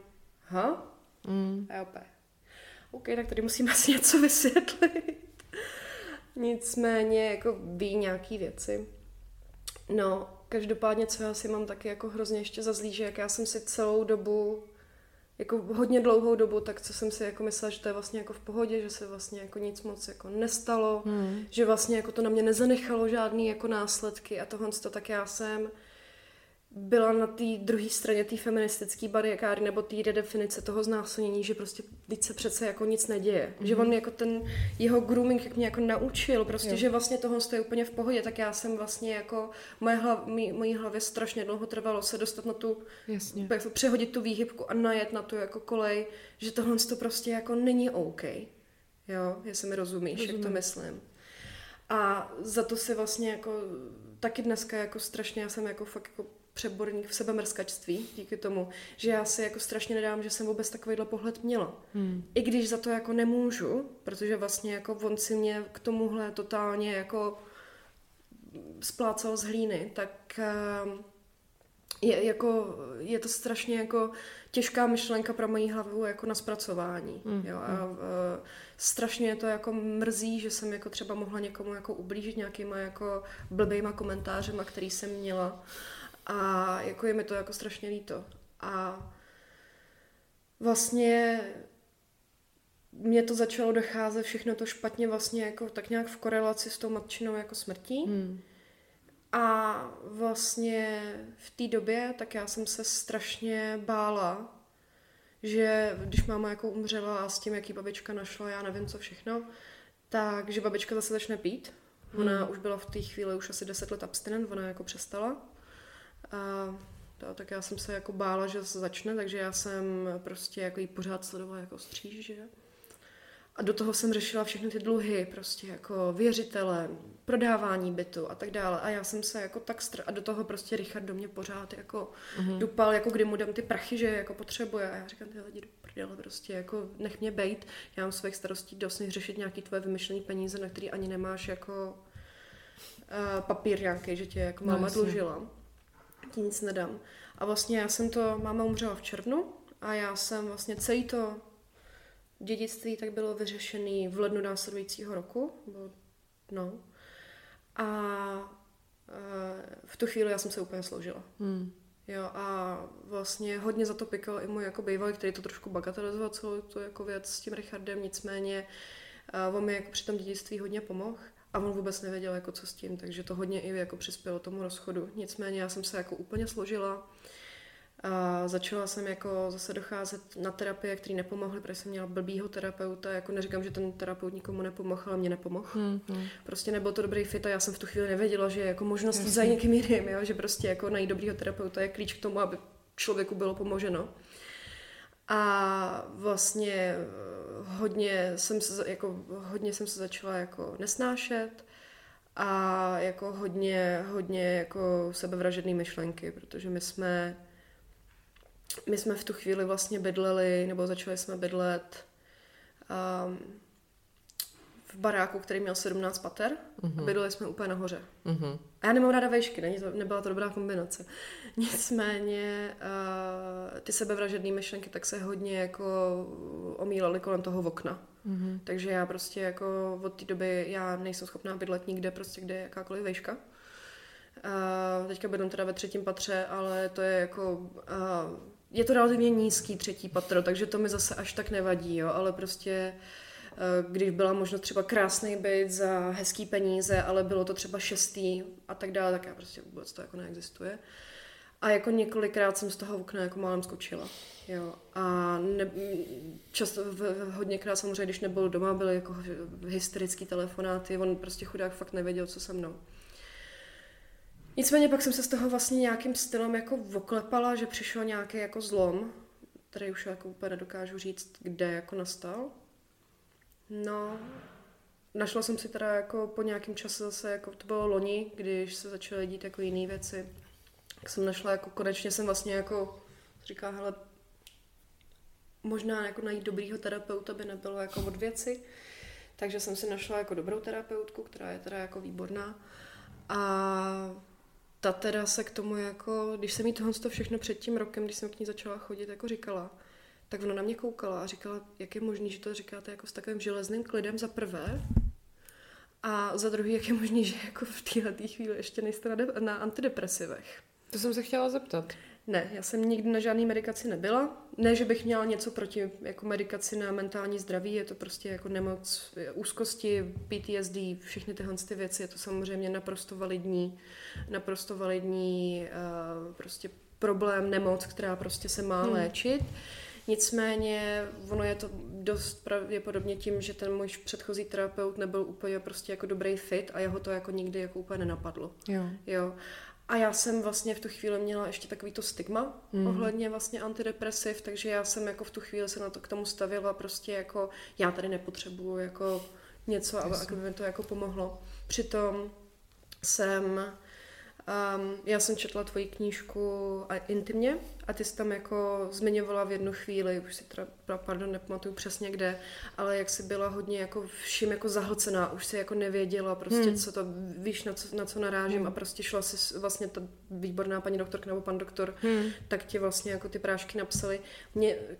ha? A já opět OK, tak tady musím asi něco vysvětlit. Nicméně jako ví nějaký věci. No, každopádně, co já si mám taky jako hrozně ještě za zlý, že jak já jsem si celou dobu, jako hodně dlouhou dobu, tak co jsem si jako myslela, že to je vlastně jako v pohodě, že se vlastně jako nic moc jako nestalo, že vlastně jako to na mě nezanechalo žádný jako následky a tohle to, tak já jsem byla na té druhé straně té feministické barikády nebo té redefinice toho znásilnění, že prostě teď se přece jako nic neděje. Že on jako ten jeho grooming jak mě jako naučil, prostě, že vlastně tohle je úplně v pohodě, tak já jsem vlastně jako mojí hlavě strašně dlouho trvalo se dostat na tu, přehodit tu výhybku a najet na tu jako kolej, že tohle to prostě jako není OK. Jo, jestli mi rozumíš, jak to myslím. A za to se vlastně jako taky dneska jako strašně, já jsem jako fakt jako přeborník v sebemrskačství, díky tomu, že já si jako strašně nedám, že jsem vůbec takovýhle pohled měla. I když za to jako nemůžu, protože vlastně jako on si mě k tomuhle totálně jako splácal z hlíny, tak je to strašně jako těžká myšlenka pro moji hlavu jako na zpracování. Jo? A strašně to jako mrzí, že jsem jako třeba mohla někomu jako ublížit nějakýma jako blbejma komentářema, který jsem měla. A jako je mi to jako strašně líto. A vlastně mě to začalo docházet všechno to špatně vlastně jako tak nějak v korelaci s tou matčinou jako smrtí. A vlastně v té době tak já jsem se strašně bála, že když máma jako umřela a s tím, jaký babička našla, já nevím co všechno, takže babička zase začne pít. Ona už byla v té chvíli už asi 10 let abstinent, ona jako přestala. A tak já jsem se jako bála, že se začne, takže já jsem prostě jako jí pořád sledovala jako stříž, že? A do toho jsem řešila všechny ty dluhy, prostě jako věřitele, prodávání bytu a tak dále. A já jsem se jako tak a do toho prostě Richard do mě pořád jako dupal, jako kdy mu dám ty prachy, že jako potřebuje. A já říkám, ty lidi do prdele, prostě jako nech mě bejt, já mám svých starostí dost, nech řešit nějaký tvoje vymyšlený peníze, na který ani nemáš jako papír nějaký, že tě jako máma dlužila. Ti nic nedám. A vlastně já jsem to, máma umřela v červnu a já jsem vlastně celý to dědictví tak bylo vyřešené v lednu následujícího roku. No. A v tu chvíli já jsem se úplně sloužila. Jo, a vlastně hodně za to pikal i můj jako bývalý, který to trošku bagatelizoval celou tu jako věc s tím Richardem, nicméně on mi jako při tom dědictví hodně pomohl. A on vůbec nevěděl, jako co s tím, takže to hodně i jako přispělo tomu rozchodu. Nicméně já jsem se jako úplně složila. A začala jsem jako zase docházet na terapie, které nepomohly, protože jsem měla blbýho terapeuta. Jako neříkám, že ten terapeut nikomu nepomohl, ale mě nepomohl. Prostě nebyl to dobrý fit a já jsem v tu chvíli nevěděla, že je jako možnost jít za někým jiným, jo? Že prostě jako najít dobrýho terapeuta je klíč k tomu, aby člověku bylo pomoženo. A vlastně hodně jsem se začala jako nesnášet a jako hodně jako sebevražedné myšlenky, protože my jsme v tu chvíli vlastně bydleli, nebo začali jsme bydlet v baráku, který měl 17 pater a bydleli jsme úplně nahoře. A já nemám ráda vejšky, nebyla to dobrá kombinace. Nicméně ty sebevražedné myšlenky tak se hodně jako omílaly kolem toho okna. Takže já prostě jako od té doby já nejsem schopná bydlet nikde, prostě kde je jakákoliv vejška. Teďka bydlím teda ve 3. patře, ale to je jako... je to relativně nízký 3. patro, takže to mi zase až tak nevadí, jo, ale prostě... když byla možnost třeba krásný byt za hezký peníze, ale bylo to třeba 6. a tak dále, tak já prostě vůbec to jako neexistuje. A jako několikrát jsem z toho okna jako málem skočila. Jo. A často, hodněkrát samozřejmě, když nebyl doma, byly jako hysterický telefonáty, on prostě chudák fakt nevěděl, co se mnou. Nicméně pak jsem se z toho vlastně nějakým stylem jako oklepala, že přišel nějaký jako zlom, který už jako úplně nedokážu říct, kde jako nastal. No, našla jsem si teda jako po nějakém čase zase, jako to bylo loni, když se začaly dít jako jiné věci, tak jsem našla jako, konečně jsem vlastně jako říkala, hele, možná jako najít dobrýho terapeuta by nebylo jako od věci, Takže jsem si našla jako dobrou terapeutku, která je teda jako výborná. A ta teda se k tomu jako, když jsem jí tohoto všechno před tím rokem, když jsem k ní začala chodit, jako říkala, tak ona na mě koukala a říkala, jak je možný, že to říkáte jako s takovým železným klidem za prvé a za druhý, jak je možný, že jako v této chvíli ještě nejste na antidepresivech. To jsem se chtěla zeptat. Ne, já jsem nikdy na žádný medikaci nebyla. Ne, že bych měla něco proti jako medikaci na mentální zdraví, je to prostě jako nemoc úzkosti, PTSD, všechny tyhle ty věci, je to samozřejmě naprosto validní prostě problém, nemoc, která prostě se má léčit. Nicméně ono je to dost pravděpodobně tím, že ten můj předchozí terapeut nebyl úplně prostě jako dobrý fit a jeho to jako nikdy jako úplně nenapadlo. Jo. A já jsem vlastně v tu chvíli měla ještě takový to stigma ohledně vlastně antidepresiv, takže já jsem jako v tu chvíli se na to k tomu stavila prostě jako já tady nepotřebuju jako něco, aby mi to jako pomohlo. Přitom jsem... já jsem četla tvoji knížku Intimně a ty jsi tam jako zmiňovala v jednu chvíli, už si teda, pardon, nepamatuju přesně kde, ale jak jsi byla hodně jako vším jako zahlcená, už si jako nevěděla prostě, co to, víš, na co narážím a prostě šla si vlastně ta výborná paní doktorka nebo pan doktor, tak ti vlastně jako ty prášky napsali.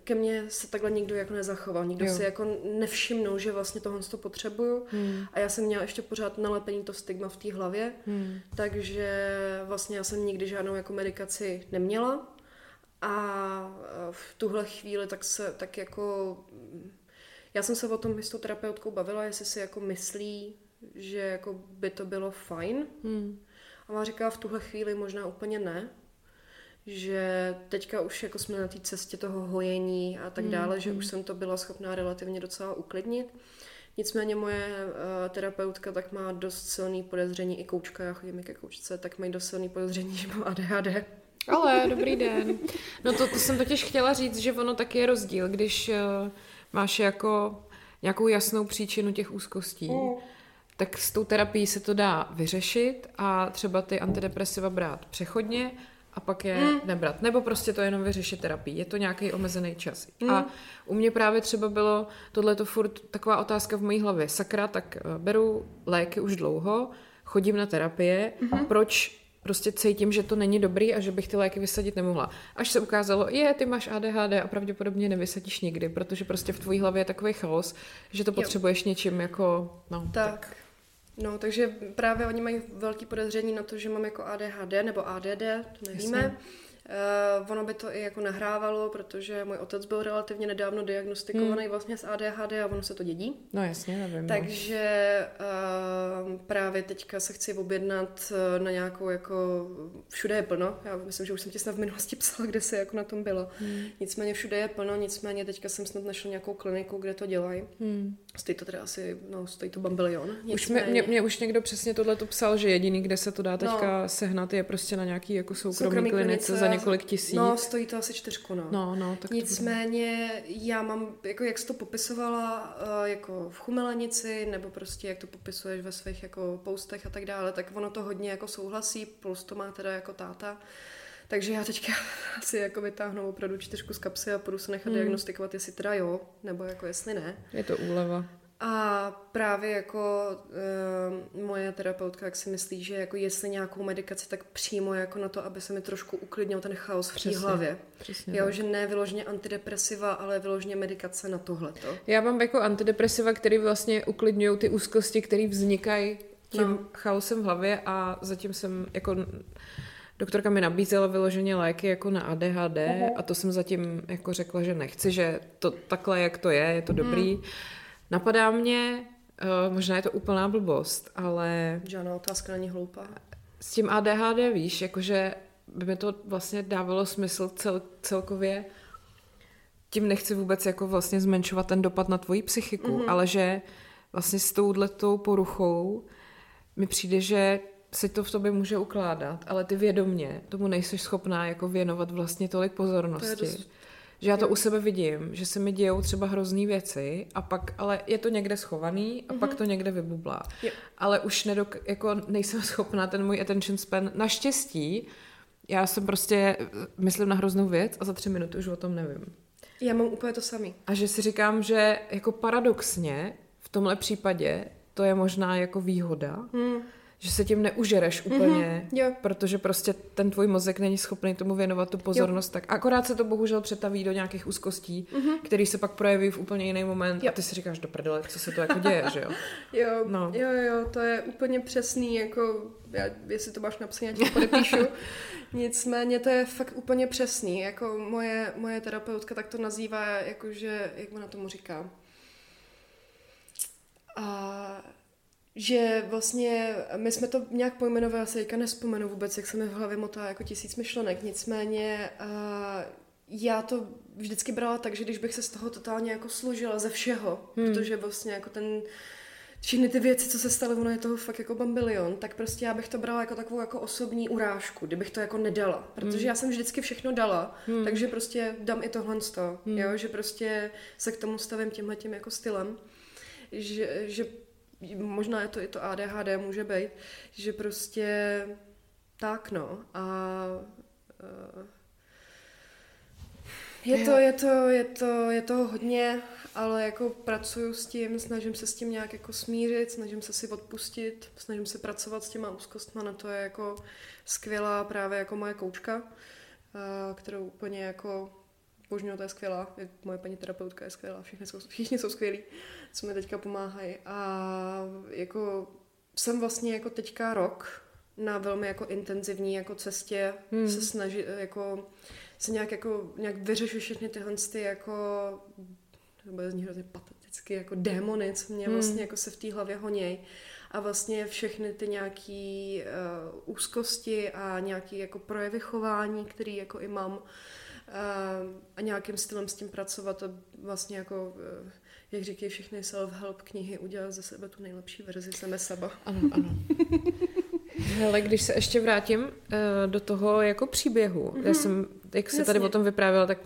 Ke mně se takhle nikdo jako nezachoval, nikdo si jako nevšimnul, že vlastně tohle to potřebuju a já jsem měla ještě pořád nalepený to stigma v té hlavě, takže vlastně já jsem nikdy žádnou jako medikaci neměla a v tuhle chvíli tak jako já jsem se o tom s tou terapeutkou bavila, jestli si jako myslí, že jako by to bylo fajn a má říká v tuhle chvíli možná úplně ne, že teďka už jako jsme na té cestě toho hojení a tak dále, že už jsem to byla schopná relativně docela uklidnit. Nicméně moje terapeutka tak má dost silný podezření, i koučka, já chodím i ke koučce, tak mají dost silný podezření, že mám ADHD. Ale, dobrý den. No to jsem totiž chtěla říct, že ono taky je rozdíl, když máš jako nějakou jasnou příčinu těch úzkostí, tak s tou terapií se to dá vyřešit a třeba ty antidepresiva brát přechodně a pak je nebrat. Nebo prostě to jenom vyřešit terapii. Je to nějaký omezený čas. A u mě právě třeba bylo tohleto furt taková otázka v mojí hlavě. Sakra, tak beru léky už dlouho, chodím na terapie, proč prostě cítím, že to není dobrý a že bych ty léky vysadit nemohla. Až se ukázalo, ty máš ADHD a pravděpodobně nevysadíš nikdy, protože prostě v tvojí hlavě je takový chaos, že to potřebuješ něčím jako... No, takže právě oni mají velký podezření na to, že mám jako ADHD nebo ADD, to nevíme. Ono by to i jako nahrávalo, protože můj otec byl relativně nedávno diagnostikovaný vlastně s ADHD a ono se to dědí. No jasně, nevím. Takže právě teďka se chci objednat na nějakou jako... Všude je plno, já myslím, že už jsem ti snad v minulosti psala, kde se jako na tom bylo. Nicméně všude je plno, nicméně teďka jsem snad našla nějakou kliniku, kde to dělají. Stojí to teda asi, stojí to bambilion. Mě už někdo přesně tohleto psal, že jediný, kde se to dá teďka sehnat, je prostě na nějaký jako soukromý klinice za několik tisíc. No, stojí to asi 4 tak nicméně já mám, jako jak jsi to popisovala, jako v Chumelenici, nebo prostě jak to popisuješ ve svých jako postech a tak dále, tak ono to hodně jako souhlasí, plus to má teda jako táta. Takže já teďka asi jako vytáhnu opravdu 4 z kapsy a půjdu se nechat diagnostikovat, jestli teda jo, nebo jako jestli ne. Je to úleva. A právě jako moje terapeutka, jak si myslí, že jako jestli nějakou medikaci, tak přímo jako na to, aby se mi trošku uklidnil ten chaos v té hlavě. Jo, že ne vyloženě antidepresiva, ale vyloženě medikace na tohleto. Já mám jako antidepresiva, které vlastně uklidňují ty úzkosti, které vznikají tím chaosem v hlavě a zatím jsem jako... Doktorka mi nabízela vyloženě léky jako na ADHD a to jsem zatím jako řekla, že nechci, že to takhle, jak to je to dobrý. Napadá mě, možná je to úplná blbost, ale... Žádná otázka není hloupá. S tím ADHD víš, jakože by mi to vlastně dávalo smysl celkově. Tím nechci vůbec jako vlastně zmenšovat ten dopad na tvoji psychiku, ale že vlastně s touhletou poruchou mi přijde, že se to v tobě může ukládat, ale ty vědomě tomu nejseš schopná jako věnovat vlastně tolik pozornosti. To je dost... Že já to u sebe vidím, že se mi dějou třeba hrozný věci a pak, ale je to někde schovaný a pak to někde vybublá. Ale už jako nejsem schopná ten můj attention span. Naštěstí já jsem prostě myslím na hroznou věc a za 3 minuty už o tom nevím. Já mám úplně to samý. A že si říkám, že jako paradoxně v tomhle případě to je možná jako výhoda, že se tím neužereš úplně, protože prostě ten tvůj mozek není schopný tomu věnovat tu pozornost. Tak akorát se to bohužel přetaví do nějakých úzkostí, který se pak projeví v úplně jiný moment a ty si říkáš, do prdele, co se to jako děje, že jo? Jo, to je úplně přesný, jako já, jestli to máš napsané, já ti podepíšu. Nicméně to je fakt úplně přesný, jako moje terapeutka tak to nazývá, jakože, jak ona tomu říká. A že vlastně my jsme to nějak pojmenovali, asi teďka nespomenu vůbec, jak se mi v hlavě motá jako 1000 myšlenek, nicméně já to vždycky brala tak, že když bych se z toho totálně jako složila ze všeho, protože vlastně jako ten, všechny ty věci, co se staly, ono je toho fakt jako bambilion, tak prostě já bych to brala jako takovou jako osobní urážku, kdybych to jako nedala, protože já jsem vždycky všechno dala, takže prostě dám i tohle z toho, jo, že prostě se k tomu stavím tímhletím jako stylem, že možná je to i to ADHD, může být, že prostě tak, no. A je to hodně, ale jako pracuju s tím, snažím se s tím nějak jako smířit, snažím se si odpustit, snažím se pracovat s těma úzkostma, na to je jako skvělá právě jako moje koučka, kterou úplně jako božňo, to je skvělá, moje paní terapeutka je skvělá, všichni jsou skvělí, co mi teďka pomáhají. A jako jsem vlastně jako teďka rok na velmi jako intenzivní jako cestě se snažit jako se nějak vyřešit všechny tyhle ty jako, to bude znít hrozně pateticky, jako démony, co mě vlastně jako se v té hlavě honěj. A vlastně všechny ty nějaký úzkosti a nějaký jako projevy chování, který jako i mám, a nějakým stylem s tím pracovat a vlastně jako, jak říkají všechny self-help knihy, udělat ze sebe tu nejlepší verzi sebe seba. Ano. Hele, když se ještě vrátím do toho jako příběhu, já jsem, jak se tady o tom vyprávěla, tak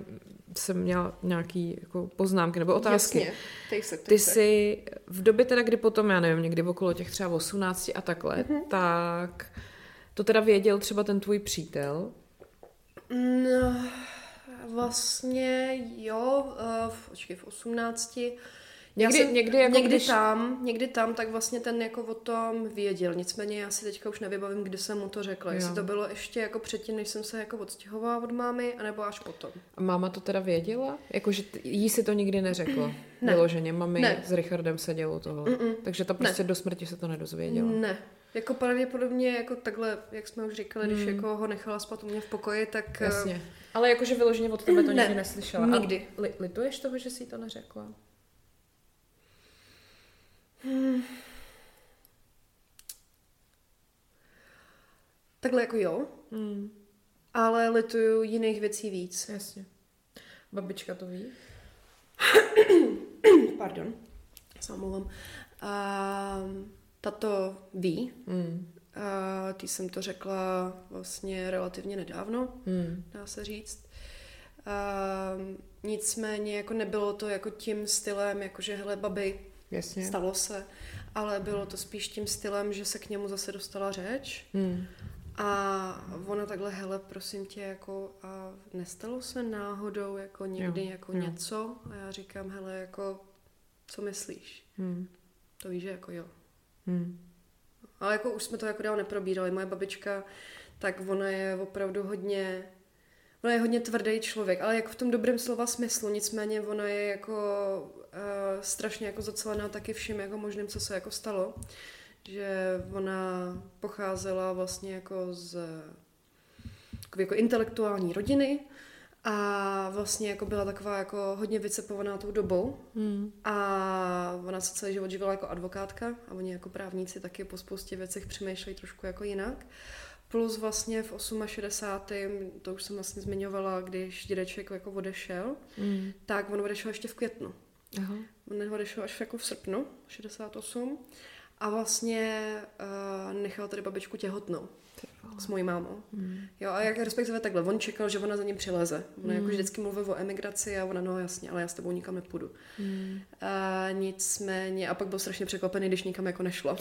jsem měla nějaký jako poznámky nebo otázky. Jasně. Ty jsi v době teda, kdy potom, já nevím, někdy okolo těch třeba 18 a takhle, tak to teda věděl třeba ten tvůj přítel? No... Vlastně jo, v 18. Někdy tam, tak vlastně ten jako o tom věděl. Nicméně já si teďka už nevybavím, kdy jsem mu to řekla. Jo. Jestli to bylo ještě jako předtím, než jsem se jako odstěhovala od mámy, anebo až potom. A máma to teda věděla? Jakože jí si to nikdy neřekla? Ne. Vyloženě, mami ne. S Richardem se dělo tohle. Takže ta prostě do smrti se to nedozvěděla. Ne. Jako pravděpodobně jako takhle, jak jsme už říkali, když jako ho nechala spát u mě v pokoji, tak... Jasně. Ale jakože vyloženě od tebe to nikdy neslyšela. Nikdy. A lituješ toho, že jsi to neřekla? Takhle jako jo. Ale lituju jiných věcí víc. Jasně. Babička to ví? Pardon. Samolám. Ta to ví. A ty jsem to řekla vlastně relativně nedávno, dá se říct. Nicméně jako nebylo to jako tím stylem, jakože hele babi, jasně. Stalo se, ale bylo to spíš tím stylem, že se k němu zase dostala řeč. A ona takhle, hele, prosím tě, jako a nestalo se náhodou jako někdy jo. něco? A já říkám, hele, jako co myslíš? To víš, že jako jo. Ale jako už jsme to jako dál neprobírali. Moje babička, tak ona je opravdu hodně, ona je hodně tvrdý člověk, ale jako v tom dobrém slova smyslu, nicméně ona je jako strašně jako zacelená taky vším jako možným, co se jako stalo, že ona pocházela vlastně jako z jako intelektuální rodiny a vlastně jako byla taková jako hodně vycepovaná tou dobou a ona se celý život živila jako advokátka a oni jako právníci taky po spoustě věcech přemýšlejí trošku jako jinak. Plus vlastně v 68. to už jsem vlastně zmiňovala, když dědeček jako odešel, tak on odešel ještě v květnu. Aha. On odešel až jako v srpnu 68 a vlastně nechal tady babičku těhotnou. S mojí mámou. Jo, a jak respektive takhle, on čekal, že ona za ním přileze. Ona jako vždycky mluvila o emigraci a ona, no jasně, ale já s tebou nikam nepůjdu. Nicméně, a pak byl strašně překvapený, když nikam jako nešla.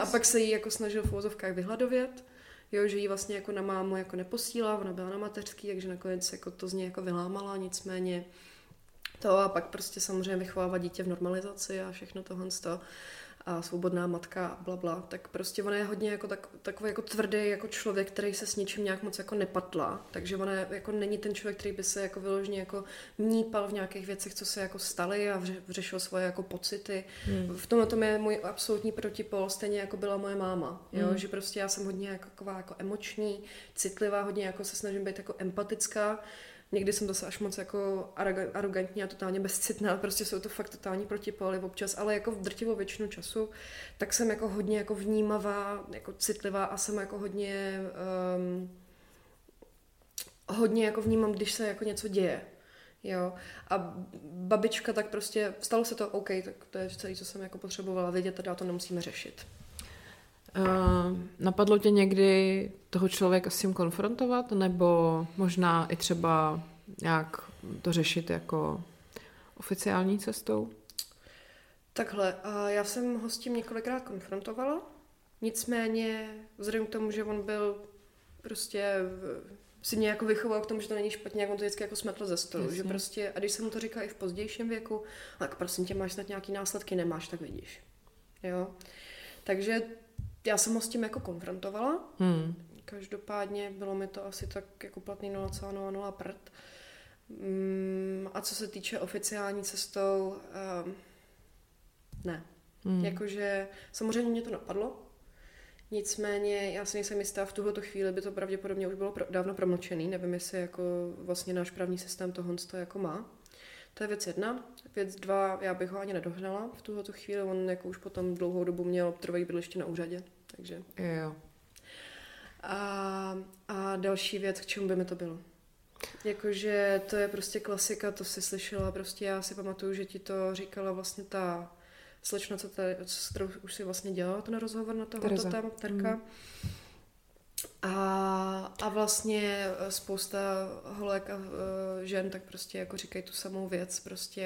A pak se jí jako snažil v uvozovkách vyhladovět, jo, že jí vlastně jako na mámu jako neposílá, ona byla na mateřský, takže nakonec jako to z něj jako vylámala, nicméně to a pak prostě samozřejmě vychovávat dítě v normalizaci a všechno tohle to a svobodná matka a blabla, tak prostě ona je hodně jako takový jako tvrdý jako člověk, který se s ničím nějak moc jako nepatla, takže ona jako není ten člověk, který by se jako vyloženě jako nípal v nějakých věcech, co se jako staly a řešil svoje jako pocity. V tomhle tom je můj absolutní protipol, stejně jako byla moje máma, jo? Že prostě já jsem hodně jako emoční, citlivá, hodně jako se snažím být jako empatická. Někdy jsem zase až moc jako arrogantní a totálně bezcitná, prostě jsou to fakt totální protipoly občas, ale jako v drtivou většinu času, tak jsem jako hodně jako vnímavá, jako citlivá a jsem jako hodně jako vnímám, když se jako něco děje. Jo. A babička tak prostě, stalo se to, OK, tak to je celé, co jsem jako potřebovala vědět, teda to nemusíme řešit. Napadlo tě někdy toho člověka s tím konfrontovat, nebo možná i třeba nějak to řešit jako oficiální cestou? Takhle, já jsem ho s tím několikrát konfrontovala, nicméně vzhledem k tomu, že on byl prostě si mě jako vychoval k tomu, že to není špatně, jak on to vždycky jako smetl ze stolu, že prostě, a když jsem mu to říkala i v pozdějším věku, tak prosím tě, máš snad nějaký následky, nemáš, tak vidíš. Jo? Takže já jsem ho s tím jako konfrontovala. Každopádně bylo mi to asi tak jako platný 0,00 prd. A co se týče oficiální cestou, ne. Jakože samozřejmě mě to napadlo. Nicméně já si nejsem jistá, v tuhleto chvíli by to pravděpodobně už bylo dávno promlčený. Nevím, jestli jako vlastně náš právní systém to honsto jako má. To je věc jedna. Věc dva, já bych ho ani nedohnala. V tuhleto chvíli on jako už potom dlouhou dobu měl trvalé bydliště na úřadě. Takže. Jo. A další věc, k čemu by mi to bylo? Jakože to je prostě klasika, to si slyšela. Prostě já si pamatuju, že ti to říkala vlastně ta slečna, co už si vlastně dělala ten rozhovor na tohoto téma, Terka. A vlastně spousta holek a žen tak prostě jako říkají tu samou věc, prostě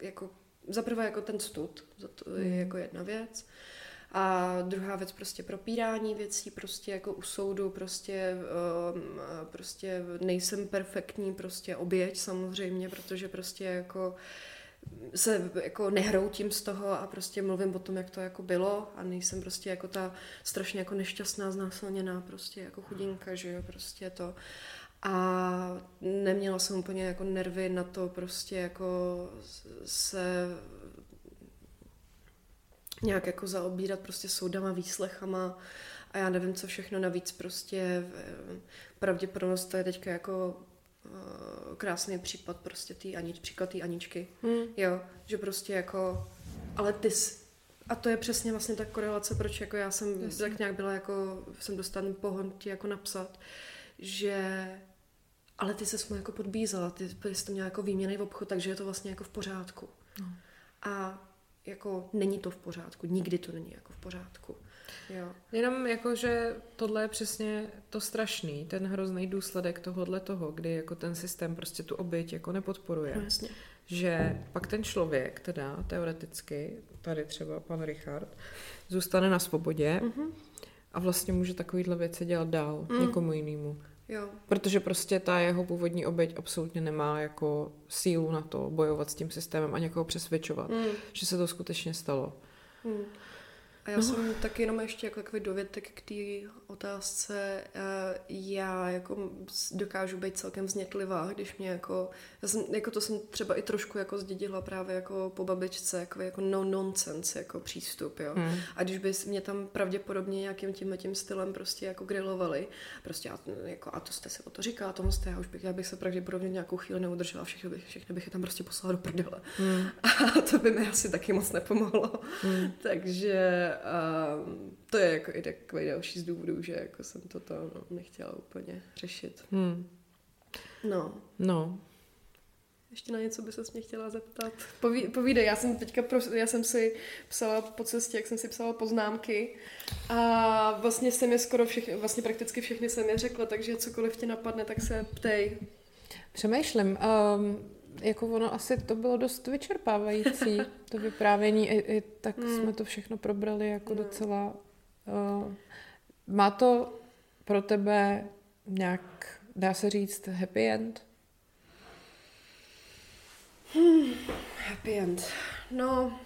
jako zaprvé jako ten stud, to je jako jedna věc. A druhá věc prostě propírání věcí, prostě jako u soudu, prostě nejsem perfektní, prostě oběť samozřejmě, protože prostě jako se jako nehroutím z toho a prostě mluvím o tom, jak to jako bylo a nejsem prostě jako ta strašně jako nešťastná, znásilněná prostě jako chudinka, že jo, prostě to. A neměla jsem úplně jako nervy na to prostě jako se nějak jako zaobírat prostě soudama, výslechama a já nevím, co všechno navíc prostě pravděpodobnost to je teďka jako krásný případ prostě tý Aničky. Jo, že prostě jako ale a to je přesně vlastně ta korelace, proč jako já jsem tak nějak byla jako jsem dostala ten pohon ti jako napsat, že ale ty ses mu jako podbízela, ty jsi tam měla jako výměnej obchod, takže je to vlastně jako v pořádku. A jako není to v pořádku, nikdy to není jako v pořádku. Jo. Jenom jako, že tohle je přesně to strašný, ten hrozný důsledek tohohle toho, kdy jako ten systém prostě tu oběť jako nepodporuje. Vlastně. Že pak ten člověk, teda teoreticky, tady třeba pan Richard, zůstane na svobodě a vlastně může takovýhle věci dělat dál někomu jinému. Jo. Protože prostě ta jeho původní oběť absolutně nemá jako sílu na to bojovat s tím systémem a někoho přesvědčovat, že se to skutečně stalo. A já jsem taky jenom ještě jako takový dovětek k té otázce. Já jako dokážu být celkem vznětlivá, když mě jako, to jsem třeba i trošku jako zdědila právě jako po babičce, jako no-nonsense jako přístup, jo. A když by mě tam pravděpodobně nějakým tím stylem prostě jako grilovali, prostě a to jste se o to říká, tomu jste, já bych se pravděpodobně nějakou chvíli neudržela, všechny bych je tam prostě poslala do prdele. A to by mi asi taky moc nepomohlo. Takže to je jako i takový další z důvodů, že jako jsem toto nechtěla úplně řešit. No. Ještě na něco by ses mě chtěla zeptat. Povídej, já jsem si psala po cestě, jak jsem si psala poznámky a vlastně jsem je vlastně prakticky všechny jsem je řekla, takže cokoliv tě napadne, tak se ptej. Přemýšlím, jako ono asi to bylo dost vyčerpávající, to vyprávění, i tak jsme to všechno probrali jako docela. Má to pro tebe nějak, dá se říct, happy end? Happy end. No,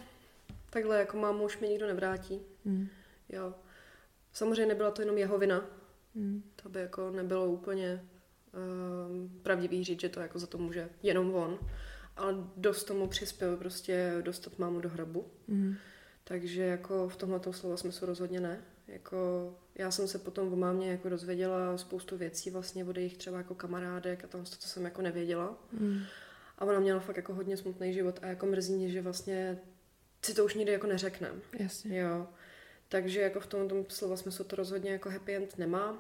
takhle jako mámu už mi nikdo nevrátí. Mm. Jo. Samozřejmě nebyla to jenom jeho vina. Mm. To by jako nebylo úplně pravdivý říct, že to jako za to může jenom on. Ale dost tomu přispěl prostě dostat mámu do hrobu. Mm. Takže jako v tomhletom slova smyslu rozhodně ne. Jako já jsem se potom o mámě jako dozvěděla spoustu věcí vlastně od jejich třeba jako kamarádek a tam to, co jsem jako nevěděla. Mm. A ona měla fakt jako hodně smutný život a jako mrzí mě, že vlastně si to už nikdy jako neřeknem. Jasně. Jo. Takže jako v tomto slova smyslu to rozhodně jako happy end nemá.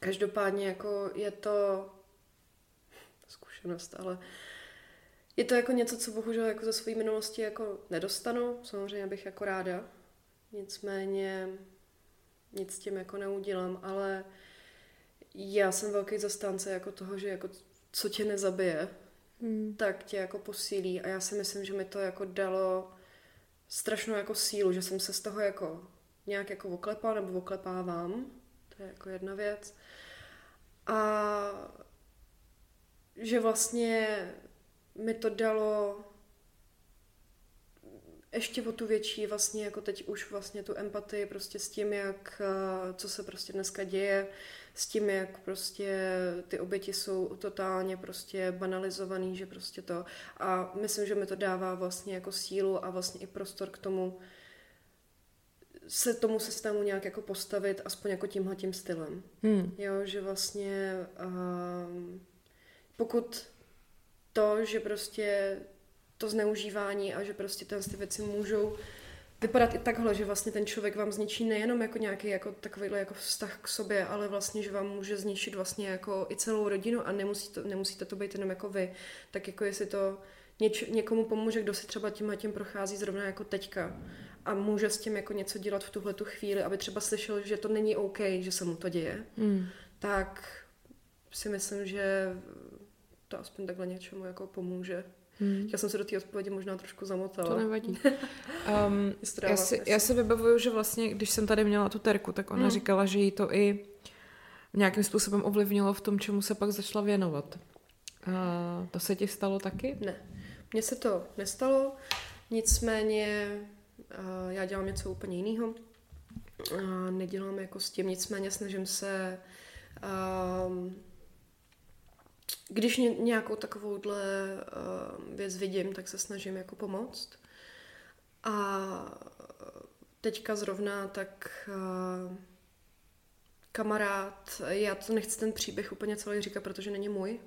Každopádně jako je to zkušenost, ale je to jako něco, co bohužel jako ze své minulosti jako nedostanu. Samozřejmě bych jako ráda. Nicméně nic s tím jako neudělám, ale já jsem velký zastánce jako toho, že jako co tě nezabije, tak tě jako posílí a já si myslím, že mi to jako dalo strašnou jako sílu, že jsem se z toho jako nějak jako oklepala nebo oklepávám. To je jako jedna věc. A že vlastně mi to dalo ještě o tu větší vlastně jako teď už vlastně tu empatii prostě s tím, jak co se prostě dneska děje, s tím, jak prostě ty oběti jsou totálně prostě banalizovaný, že prostě to a myslím, že mi to dává vlastně jako sílu a vlastně i prostor k tomu se tomu systému nějak jako postavit aspoň jako tímhletím stylem. Jo, že vlastně pokud to, že prostě to zneužívání a že prostě ty věci můžou vypadat i takhle, že vlastně ten člověk vám zničí nejenom jako nějaký jako takovýhle jako vztah k sobě, ale vlastně, že vám může zničit vlastně jako i celou rodinu a nemusíte to být jenom jako vy. Tak jako jestli to někomu pomůže, kdo si třeba tím prochází zrovna jako teďka a může s tím jako něco dělat v tuhletu chvíli, aby třeba slyšel, že to není OK, že se mu to děje, tak si myslím, že to aspoň takhle něčemu jako pomůže. Já jsem se do té odpovědi možná trošku zamotala. To nevadí. Já si vybavuju, že vlastně, když jsem tady měla tu Terku, tak ona říkala, že jí to i nějakým způsobem ovlivnilo v tom, čemu se pak začala věnovat. To se ti stalo taky? Ne. Mně se to nestalo, nicméně já dělám něco úplně jiného. Nedělám jako s tím, nicméně snažím se když nějakou takovouhle věc vidím, tak se snažím jako pomoct. A teďka zrovna tak kamarád, já to nechci ten příběh úplně celý říkat, protože není můj.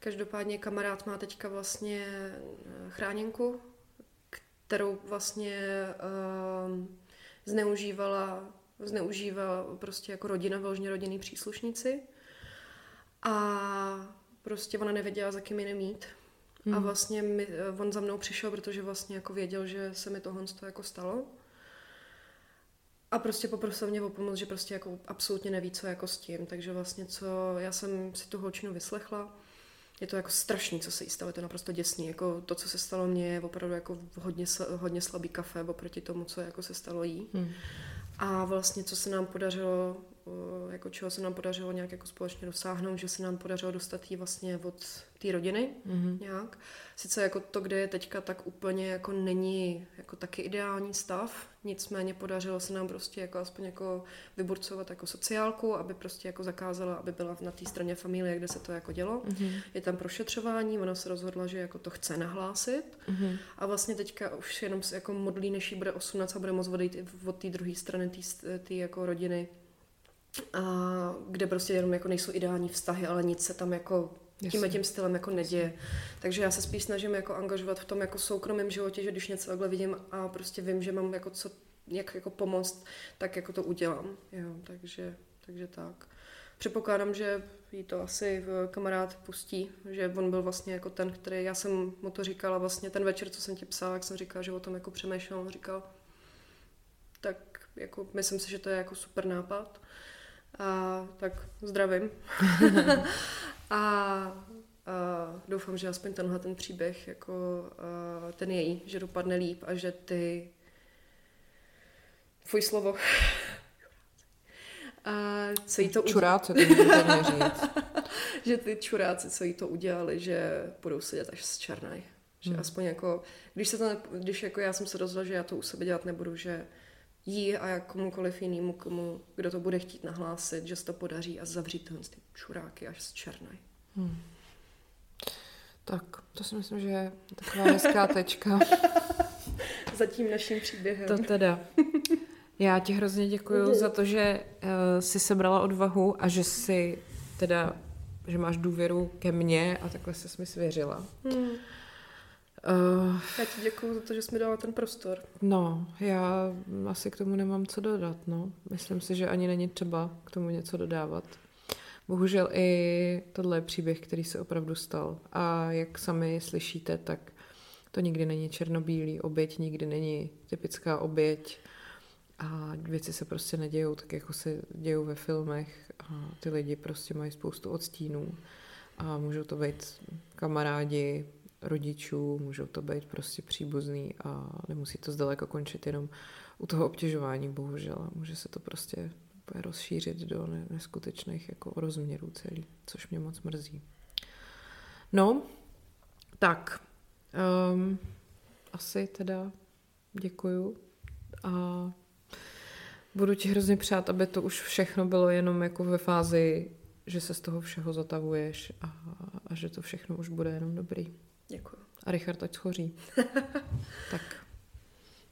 Každopádně kamarád má teďka vlastně chráněnku, kterou vlastně zneužívala prostě jako rodina, vložně rodinní příslušníci. A prostě ona nevěděla, za kým je mít. A vlastně on za mnou přišel, protože vlastně jako věděl, že se mi tohle jako stalo. A prostě poprosil mě o pomoc, že prostě jako absolutně neví, co jako s tím. Takže vlastně já jsem si tu holčinu vyslechla. Je to jako strašný, co se jí stalo, je to naprosto děsný. Jako to, co se stalo mně, je opravdu jako hodně slabý kafe oproti tomu, co jako se stalo jí. A vlastně, co se nám podařilo, jako čeho se nám podařilo nějak jako společně dosáhnout, že se nám podařilo dostat jí vlastně od té rodiny nějak. Sice jako to, kde je teďka, tak úplně jako není jako taky ideální stav, nicméně podařilo se nám prostě jako aspoň jako vyburcovat jako sociálku, aby prostě jako zakázala, aby byla na té straně familie, kde se to jako dělo. Je tam prošetřování, ona se rozhodla, že jako to chce nahlásit a vlastně teďka už jenom se jako modlí, než jí bude 18 a bude moct odejít od té druhé strany té jako rodiny, a kde prostě jenom jako nejsou ideální vztahy, ale nic se tam jako tím stylem jako neděje. Takže já se spíš snažím jako angažovat v tom jako soukromém životě, že když něco takhle vidím a prostě vím, že mám jako co, jak jako pomoct, tak jako to udělám. Jo, takže tak. Předpokládám, že jí to asi kamarád pustí, že on byl vlastně jako ten, který, já jsem mu to říkala vlastně ten večer, co jsem ti psala, jak jsem říkala, že o tom jako přemýšlel, on říkal, tak jako myslím si, že to je jako super nápad. A tak zdravím. a doufám, že aspoň tenhle ten příběh, jako ten její, že dopadne líp a že tvůj slovo. Čuráce, to můžu říct. že ty čuráci, co jí to udělali, že budou sedět až z černej. Že aspoň jako, když jako já jsem se rozhodla, že já to u sebe dělat nebudu, že jí a komukoliv jinému, kdo to bude chtít nahlásit, že se to podaří a zavřít ty čuráky až z černej. Hmm. Tak, to si myslím, že je taková hezká tečka. Za tím naším příběhem. To teda. Já ti hrozně děkuju za to, že jsi sebrala odvahu a že jsi teda, že máš důvěru ke mně a takhle jsi mi svěřila. Já ti děkuju za to, že jsi mi dala ten prostor. No, já asi k tomu nemám co dodat, no. Myslím si, že ani není třeba k tomu něco dodávat. Bohužel i tohle je příběh, který se opravdu stal. A jak sami slyšíte, tak to nikdy není černobílý, oběť nikdy není typická oběť a věci se prostě nedějou tak, jako se dějou ve filmech a ty lidi prostě mají spoustu odstínů a můžou to být kamarádi rodičů, můžou to být prostě příbuzný a nemusí to zdaleka končit jenom u toho obtěžování, bohužel. Může se to prostě rozšířit do neskutečných jako rozměrů celý, což mě moc mrzí. No, tak asi teda děkuju a budu ti hrozně přát, aby to už všechno bylo jenom jako ve fázi, že se z toho všeho zatavuješ a že to všechno už bude jenom dobrý. Děkuju. A Richard ať schoří. Tak,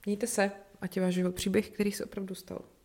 mějte se, ať je váš život příběh, který se opravdu stal.